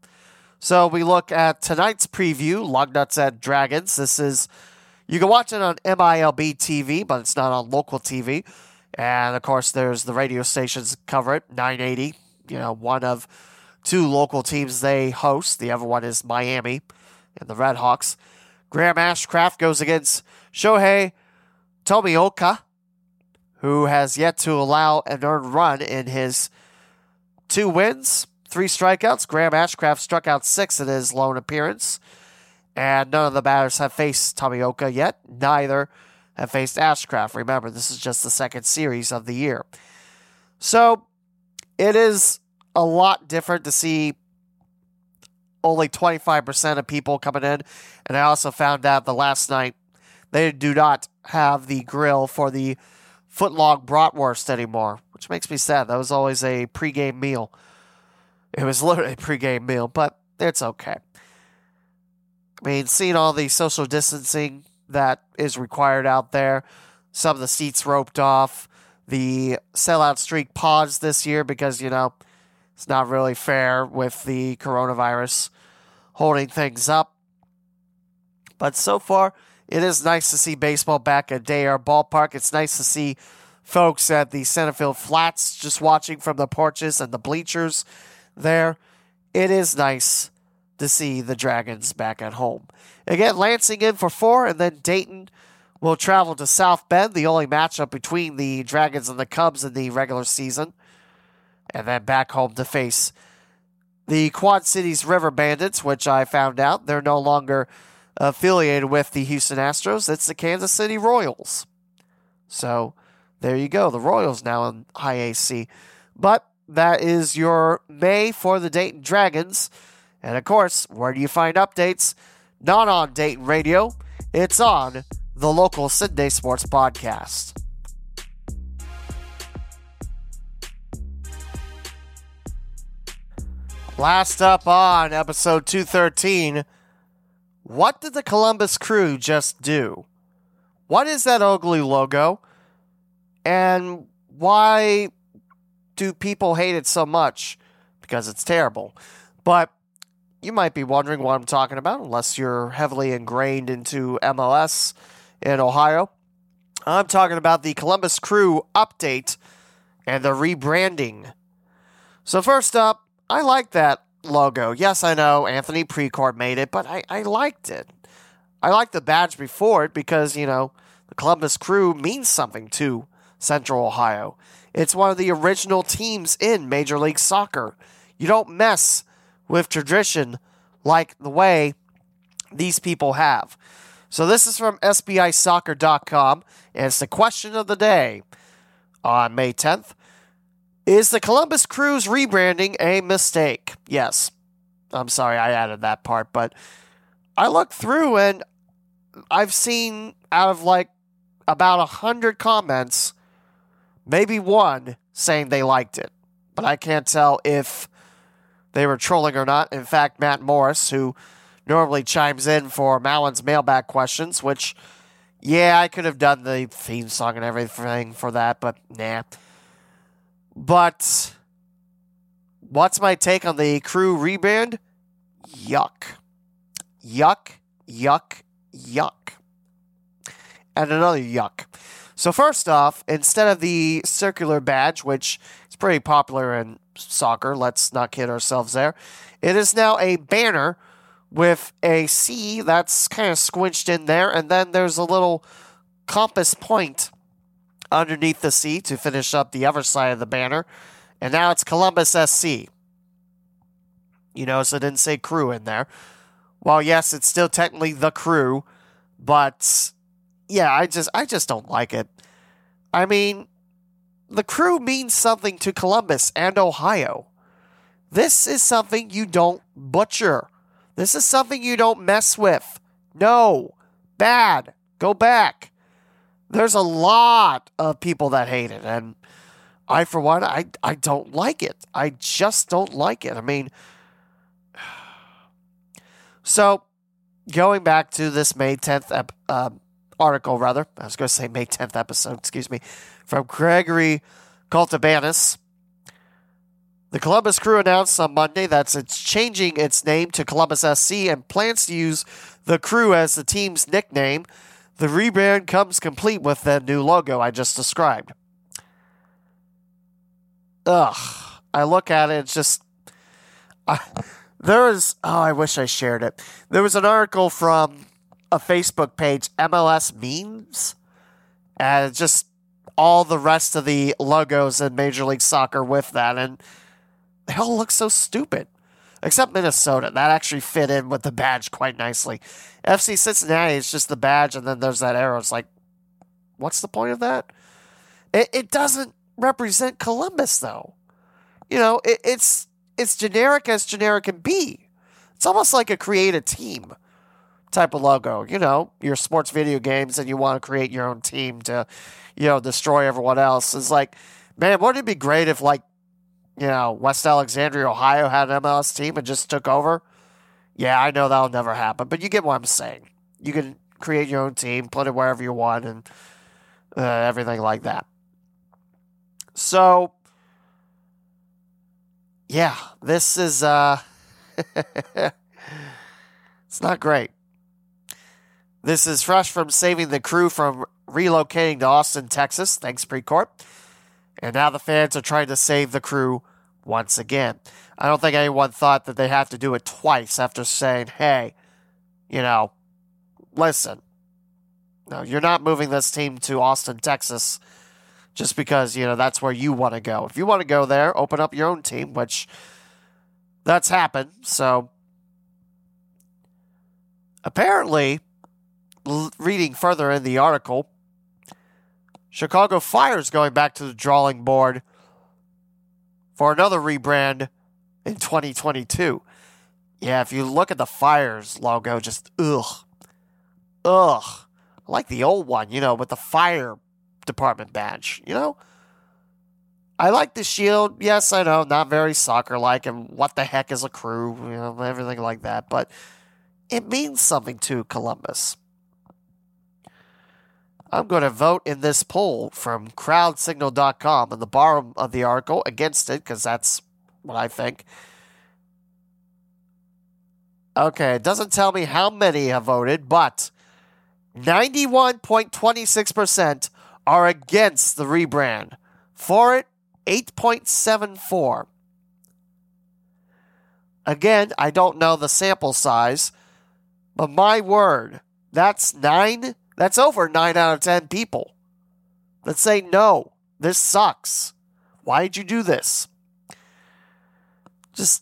So we look at tonight's preview, Lugnuts at Dragons. This is, you can watch it on MILB TV, but it's not on local TV. And, of course, there's the radio stations cover it, 980. One of 2 local teams they host. The other one is Miami and the Red Hawks. Graham Ashcraft goes against Shohei Tomioka, who has yet to allow an earned run in his 2 wins, 3 strikeouts. Graham Ashcraft struck out 6 in his lone appearance, and none of the batters have faced Tomioka yet. Neither have faced Ashcraft. Remember, this is just the second series of the year. So it is a lot different to see only 25% of people coming in. And I also found out the last night they do not have the grill for the footlong bratwurst anymore, which makes me sad. That was always a pregame meal. It was literally a pregame meal, but it's okay. I mean, seeing all the social distancing that is required out there, some of the seats roped off, the sellout streak paused this year because, it's not really fair with the coronavirus holding things up. But so far, it is nice to see baseball back at Day-Air Ballpark. It's nice to see folks at the Centerfield Flats just watching from the porches and the bleachers there. It is nice to see the Dragons back at home. Again, Lansing in for 4, and then Dayton will travel to South Bend, the only matchup between the Dragons and the Cubs in the regular season. And then back home to face the Quad Cities River Bandits, which I found out they're no longer affiliated with the Houston Astros. It's the Kansas City Royals. So there you go. The Royals now in high AC. But that is your May for the Dayton Dragons. And, of course, where do you find updates? Not on Dayton Radio. It's on the local Sunday Sports Podcast. Last up on episode 213, what did the Columbus Crew just do? What is that ugly logo? And why do people hate it so much? Because it's terrible. But You might be wondering what I'm talking about, unless you're heavily ingrained into MLS in Ohio. I'm talking about the Columbus Crew update and the rebranding. So first up, I like that logo. Yes, I know Anthony Precourt made it, but I liked it. I liked the badge before it because, you know, the Columbus Crew means something to Central Ohio. It's one of the original teams in Major League Soccer. You don't mess with tradition like the way these people have. So this is from SBIsoccer.com, and it's the question of the day on May 10th. Is the Columbus Crew's rebranding a mistake? Yes. I'm sorry I added that part, but I looked through and I've seen out of like about 100 comments, maybe one saying they liked it. But I can't tell if they were trolling or not. In fact, Matt Morris, who normally chimes in for Mallon's mailbag questions, which, yeah, I could have done the theme song and everything for that, but nah. But what's my take on the Crew rebrand? Yuck. Yuck, yuck, yuck. And another yuck. So first off, instead of the circular badge, which is pretty popular in soccer, let's not kid ourselves there, it is now a banner with a C that's kind of squinched in there, and then there's a little compass point underneath the C to finish up the other side of the banner, and now it's Columbus SC. You notice I didn't say Crew in there. Well, yes, it's still technically the Crew, but yeah, I just don't like it. I mean, the Crew means something to Columbus and Ohio. This is something you don't butcher. This is something you don't mess with. No. Bad. Go back. There's a lot of people that hate it, and I, for one, I don't like it. I just don't like it. I mean, so going back to this May 10th article, rather. I was going to say May 10th episode, excuse me, from Gregory Coltabanis. The Columbus Crew announced on Monday that it's changing its name to Columbus SC and plans to use the Crew as the team's nickname. The rebrand comes complete with the new logo I just described. Ugh. I look at it, it's just... I wish I shared it. There was an article from a Facebook page, MLS Memes, and just all the rest of the logos in Major League Soccer with that, and they all look so stupid. Except Minnesota. That actually fit in with the badge quite nicely. FC Cincinnati is just the badge, and then there's that arrow. It's like, what's the point of that? It doesn't represent Columbus, though. You know, it's generic as generic can be. It's almost like a create a team type of logo. You know, your sports video games, and you want to create your own team to, you know, destroy everyone else. It's like, man, wouldn't it be great if, like, you know, West Alexandria, Ohio had an MLS team and just took over? Yeah, I know that'll never happen, but you get what I'm saying. You can create your own team, put it wherever you want, and everything like that. So, yeah, this is, it's not great. This is fresh from saving the Crew from relocating to Austin, Texas. Thanks, Precourt. And now the fans are trying to save the Crew once again. I don't think anyone thought that they have to do it twice after saying, hey, you know, listen, no, you're not moving this team to Austin, Texas, just because, you know, that's where you want to go. If you want to go there, open up your own team, which that's happened. So apparently, reading further in the article, Chicago Fire is going back to the drawing board for another rebrand in 2022. Yeah, if you look at the Fire's logo, just ugh. Ugh. I like the old one, you know, with the fire department badge, you know? I like the shield. Yes, I know, not very soccer-like, and what the heck is a crew, you know, everything like that. But it means something to Columbus. I'm going to vote in this poll from crowdsignal.com in the bottom of the article against it, because that's what I think. Okay, it doesn't tell me how many have voted, but 91.26% are against the rebrand. For it, 8.74%. Again, I don't know the sample size, but my word, that's over 9 out of 10 people that say, no, this sucks. Why did you do this? And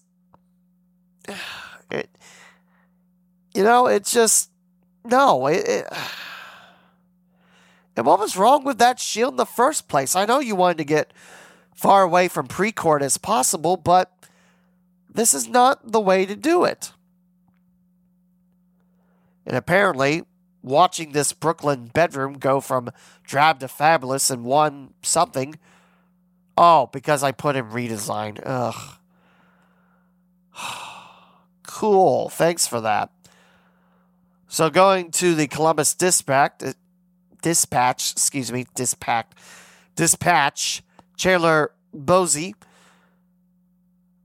what was wrong with that shield in the first place? I know you wanted to get far away from pre-court as possible, but this is not the way to do it. And apparently, watching this Brooklyn bedroom go from drab to fabulous in one something. Oh, because I put in redesign. Ugh. Cool. Thanks for that. So going to the Columbus Dispatch, Chandler Bosey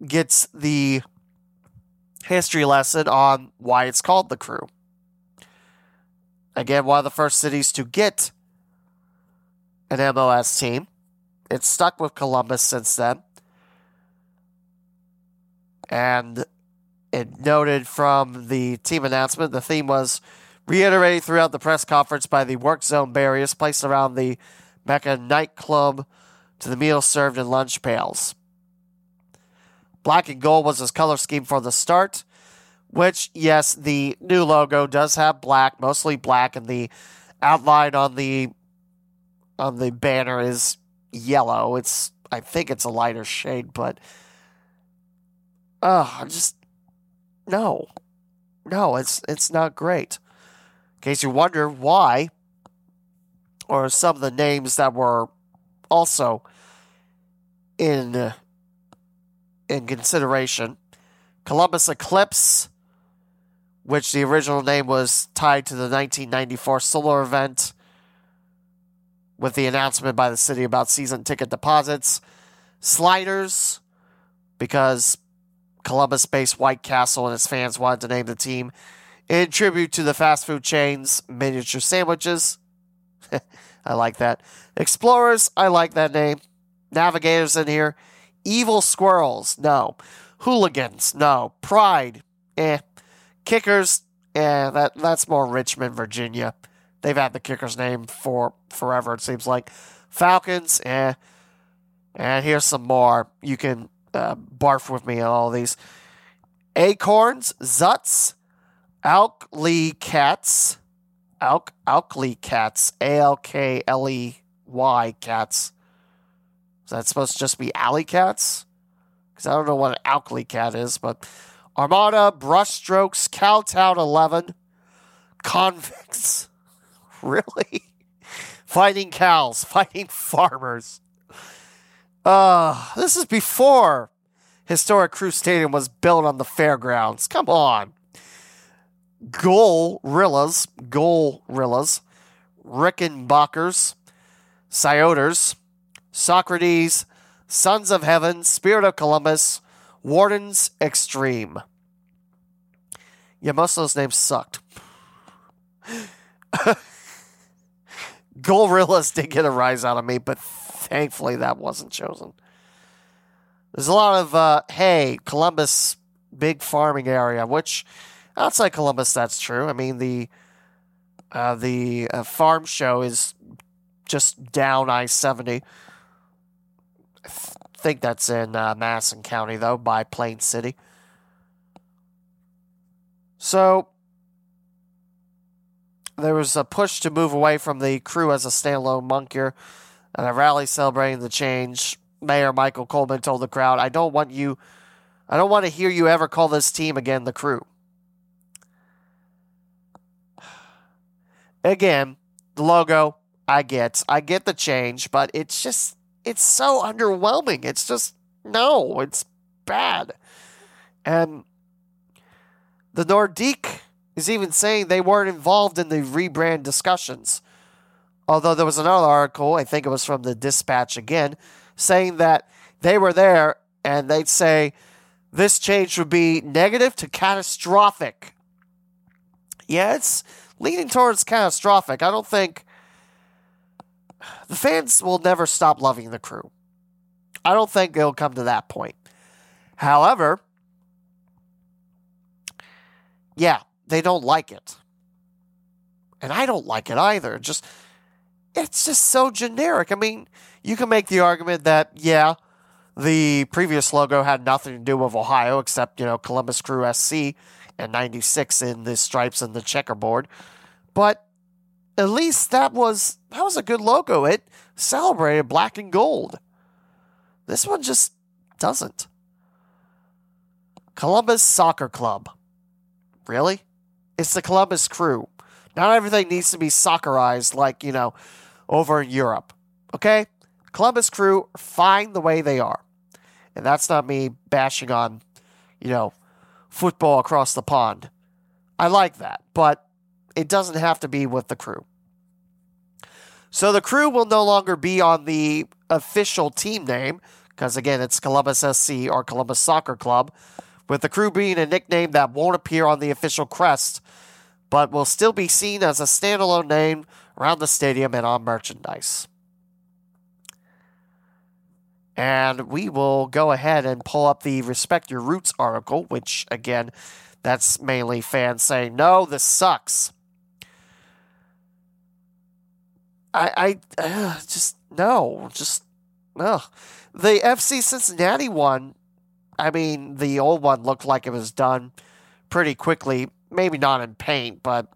gets the history lesson on why it's called The Crew. Again, one of the first cities to get an MLS team. It's stuck with Columbus since then. And it noted from the team announcement, the theme was reiterated throughout the press conference by the work zone barriers placed around the Mecca nightclub to the meals served in lunch pails. Black and gold was his color scheme for the start, which, yes, the new logo does have black, mostly black, and the outline on the banner is yellow. I think it's a lighter shade, but no, it's not great. In case you wonder why, or some of the names that were also in consideration, Columbus Eclipse, which the original name was tied to the 1994 solar event, with the announcement by the city about season ticket deposits. Sliders, because Columbus-based White Castle and its fans wanted to name the team in tribute to the fast food chain's miniature sandwiches. I like that. Explorers, I like that name. Navigators in here. Evil Squirrels, no. Hooligans, no. Pride, eh. Kickers, eh, that's more Richmond, Virginia. They've had the Kickers name for forever, it seems like. Falcons, eh. And here's some more. You can barf with me on all these. Acorns, Zuts, Alkley Cats, A-L-K-L-E-Y Cats. Is that supposed to just be Alley Cats? Because I don't know what an Alkley Cat is, but Armada, Brushstrokes, Cowtown 11, Convicts. Really? Fighting cows, fighting farmers. This is before historic Crew Stadium was built on the fairgrounds. Come on. Gorillas, Rickenbackers, Sciotos, Socrates, Sons of Heaven, Spirit of Columbus, Wardens Extreme. Yeah, most of those names sucked. Gorillas did get a rise out of me, but thankfully that wasn't chosen. There's a lot of, Columbus, big farming area, which outside Columbus, that's true. I mean, the farm show is just down I-70. I think that's in Madison County, though, by Plain City. So there was a push to move away from the Crew as a standalone monk here, and a rally celebrating the change. Mayor Michael Coleman told the crowd, I don't want to hear you ever call this team again the Crew. Again, the logo, I get the change, but it's so underwhelming. It's just, no, it's bad. And the Nordique is even saying they weren't involved in the rebrand discussions. Although there was another article, I think it was from the Dispatch again, saying that they were there and they'd say This change would be negative to catastrophic. Yeah, it's leaning towards catastrophic. I don't think... The fans will never stop loving the crew. I don't think it'll come to that point. However, yeah, they don't like it. And I don't like it either. It's just so generic. I mean, you can make the argument that, yeah, the previous logo had nothing to do with Ohio except, Columbus Crew SC and 96 in the stripes and the checkerboard. But at least that was a good logo. It celebrated black and gold. This one just doesn't. Columbus Soccer Club. Really? It's the Columbus Crew. Not everything needs to be soccerized like, over in Europe. Okay? Columbus Crew, fine the way they are. And that's not me bashing on, football across the pond. I like that, but it doesn't have to be with the Crew. So the Crew will no longer be on the official team name, because again, it's Columbus SC or Columbus Soccer Club, with the Crew being a nickname that won't appear on the official crest, but will still be seen as a standalone name around the stadium and on merchandise. And we will go ahead and pull up the Respect Your Roots article, which, again, that's mainly fans saying, no, this sucks. No. The FC Cincinnati one, I mean, the old one looked like it was done pretty quickly. Maybe not in paint, but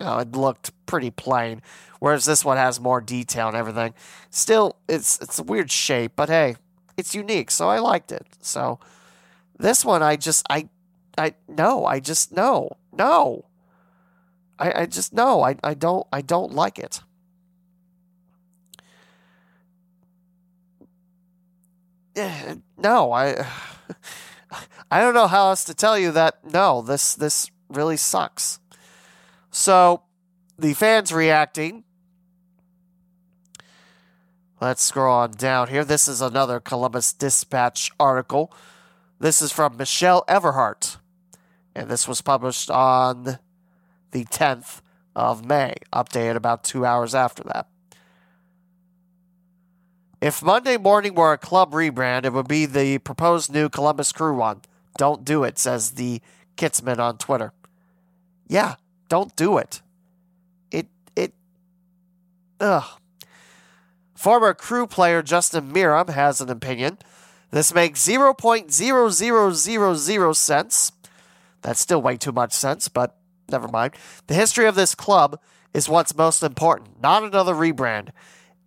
it looked pretty plain. Whereas this one has more detail and everything. Still, it's a weird shape, but hey, it's unique, so I liked it. So this one, I don't like it. No, I don't know how else to tell you that. No, this really sucks. So the fans reacting. Let's scroll on down here. This is another Columbus Dispatch article. This is from Michelle Everhart. And this was published on the 10th of May, updated about 2 hours after that. If Monday morning were a club rebrand, it would be the proposed new Columbus Crew one. Don't do it, says the Kitzman on Twitter. Yeah, don't do it. Former Crew player Justin Miram has an opinion. This makes 0.0000 cents. That's still way too much sense, but never mind. The history of this club is what's most important, not another rebrand.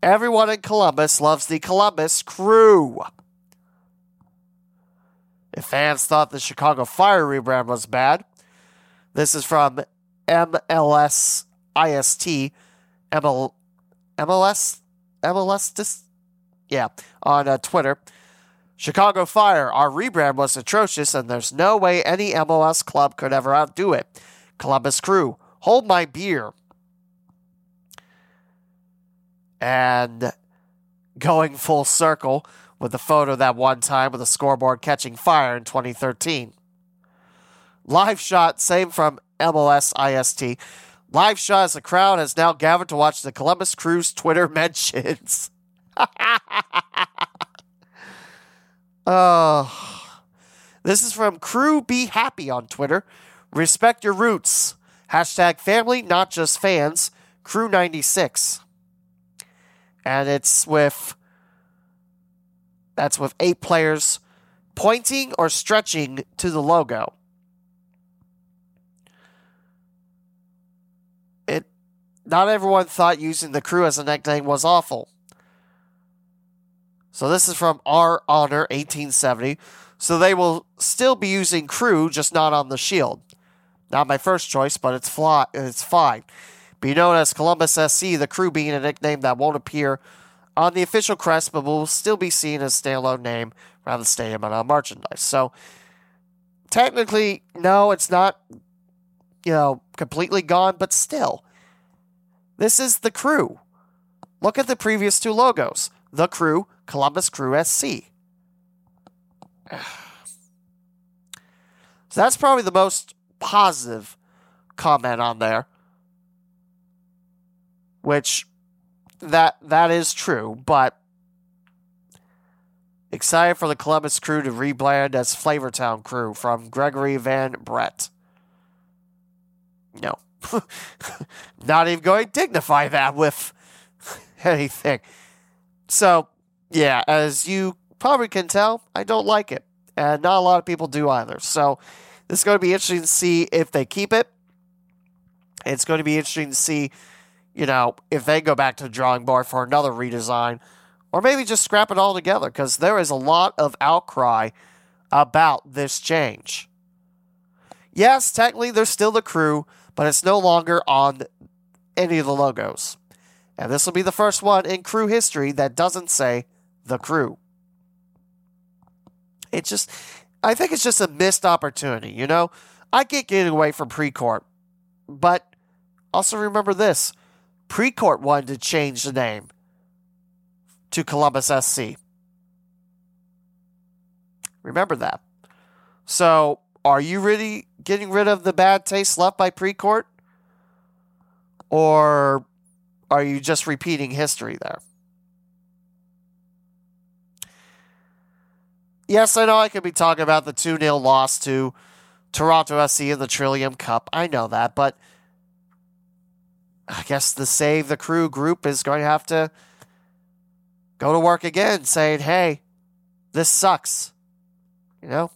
Everyone in Columbus loves the Columbus Crew. If fans thought the Chicago Fire rebrand was bad, this is from MLSIST, on Twitter. Chicago Fire, our rebrand was atrocious, and there's no way any MLS club could ever outdo it. Columbus Crew, hold my beer. And going full circle with the photo that one time with the scoreboard catching fire in 2013. Live shot, same from MLSIST. Live shot as the crowd has now gathered to watch the Columbus Crew's Twitter mentions. Oh, this is from Crew Be Happy on Twitter. Respect your roots. Hashtag family, not just fans. Crew 96. And it's with 8 players pointing or stretching to the logo. Not everyone thought using the Crew as a nickname was awful. So this is from Our Honor 1870. So they will still be using Crew, just not on the shield. Not my first choice, but it's fine. Be known as Columbus SC, the Crew being a nickname that won't appear on the official crest, but will still be seen as a standalone name around the stadium and on merchandise. So, technically, no, it's not, completely gone, but still, this is the Crew. Look at the previous 2 logos. The Crew, Columbus Crew SC. So that's probably the most positive comment on there, which that is true, but excited for the Columbus Crew to rebrand as Flavortown Crew from Gregory Van Brett. No. Not even going to dignify that with anything. So, yeah, as you probably can tell, I don't like it. And not a lot of people do either. So, this is going to be interesting to see if they keep it. It's going to be interesting to see, if they go back to the drawing board for another redesign. Or maybe just scrap it all together, because there is a lot of outcry about this change. Yes, technically, they're still the Crew, but it's no longer on any of the logos. And this will be the first one in Crew history that doesn't say the Crew. I think it's just a missed opportunity, I get getting away from Precourt, but also remember this. Precourt wanted to change the name to Columbus SC. Remember that. So, are you really getting rid of the bad taste left by Precourt? Or are you just repeating history there? Yes, I know I could be talking about the 2-0 loss to Toronto SC in the Trillium Cup. I know that, but I guess the Save the Crew group is going to have to go to work again saying, hey, this sucks. When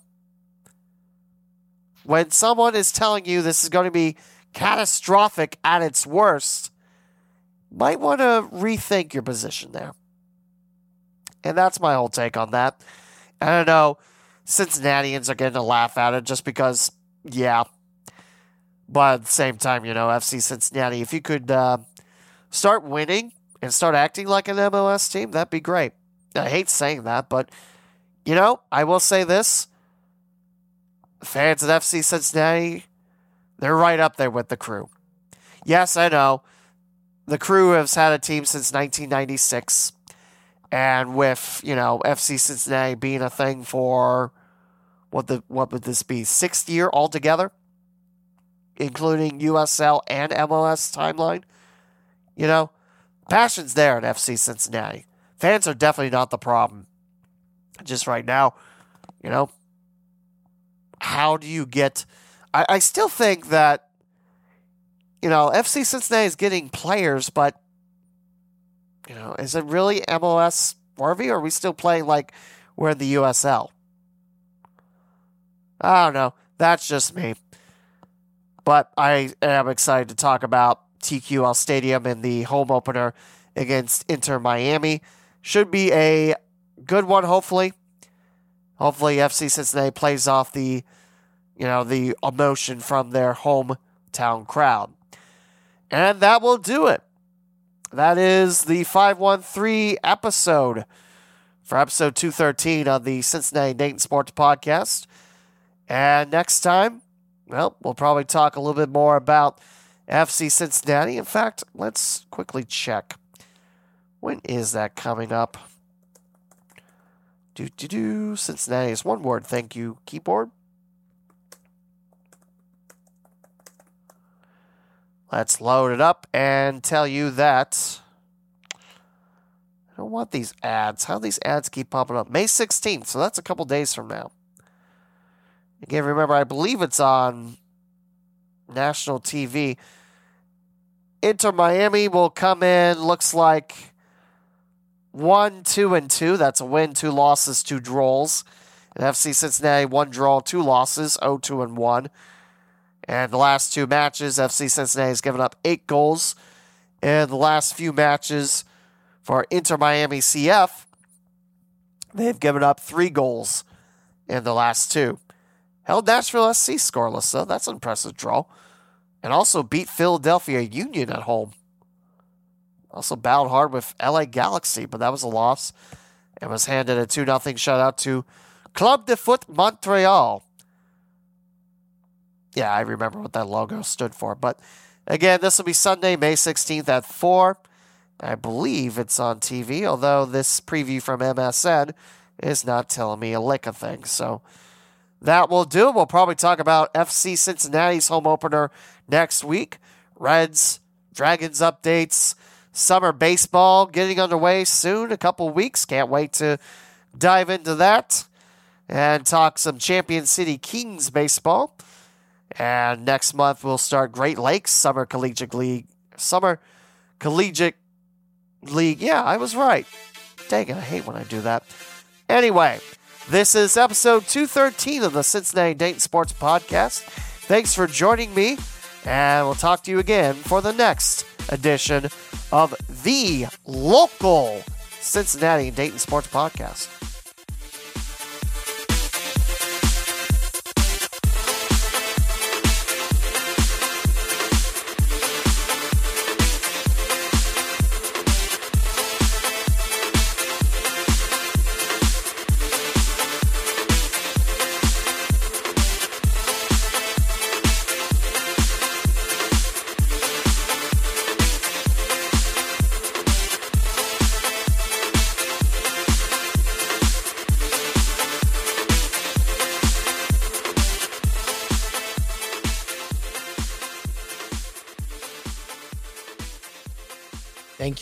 someone is telling you this is going to be catastrophic at its worst, you might want to rethink your position there. And that's my whole take on that. I don't know. Cincinnatians are getting a laugh at it just because, yeah. But at the same time, FC Cincinnati, if you could start winning and start acting like an MLS team, that'd be great. I hate saying that, but, I will say this. Fans of FC Cincinnati, they're right up there with the Crew. Yes, I know. The Crew has had a team since 1996. And with, FC Cincinnati being a thing for, what would this be, sixth year altogether? Including USL and MLS timeline? Passion's there at FC Cincinnati. Fans are definitely not the problem. Just right now, how do you get... I still think that, FC Cincinnati is getting players, but, is it really MLS worthy, or are we still playing like we're in the USL? I don't know. That's just me. But I am excited to talk about TQL Stadium in the home opener against Inter Miami. Should be a good one, hopefully. Hopefully FC Cincinnati plays off the, the emotion from their hometown crowd. And that will do it. That is the 513 episode for episode 213 on the Cincinnati Dayton Sports Podcast. And next time, we'll probably talk a little bit more about FC Cincinnati. In fact, let's quickly check. When is that coming up? Cincinnati is one word. Thank you, keyboard. Let's load it up and tell you that I don't want these ads. How do these ads keep popping up? May 16th, so that's a couple days from now. Again, remember, I believe it's on national TV. Inter Miami will come in, looks like 1-2-2. That's a win, 2 losses, 2 draws. And FC Cincinnati, 1 draw, 2 losses, 0-2-1. And the last 2 matches, FC Cincinnati has given up 8 goals. And the last few matches for Inter Miami CF, they've given up 3 goals in the last 2. Held Nashville SC scoreless, though. That's an impressive draw. And also beat Philadelphia Union at home. Also battled hard with LA Galaxy, but that was a loss. And was handed a 2-0 shutout to Club de Foot Montreal. Yeah, I remember what that logo stood for. But again, this will be Sunday, May 16th at 4. I believe it's on TV, although this preview from MSN is not telling me a lick of things. So that will do. We'll probably talk about FC Cincinnati's home opener next week. Reds, Dragons updates, summer baseball getting underway soon, a couple weeks. Can't wait to dive into that and talk some Champion City Kings baseball. And next month we'll start Great Lakes Summer Collegiate League. Yeah, I was right. Dang it, I hate when I do that. Anyway, this is episode 213 of the Cincinnati Dayton Sports Podcast. Thanks for joining me, and we'll talk to you again for the next edition of the local Cincinnati and Dayton Sports Podcast. Thank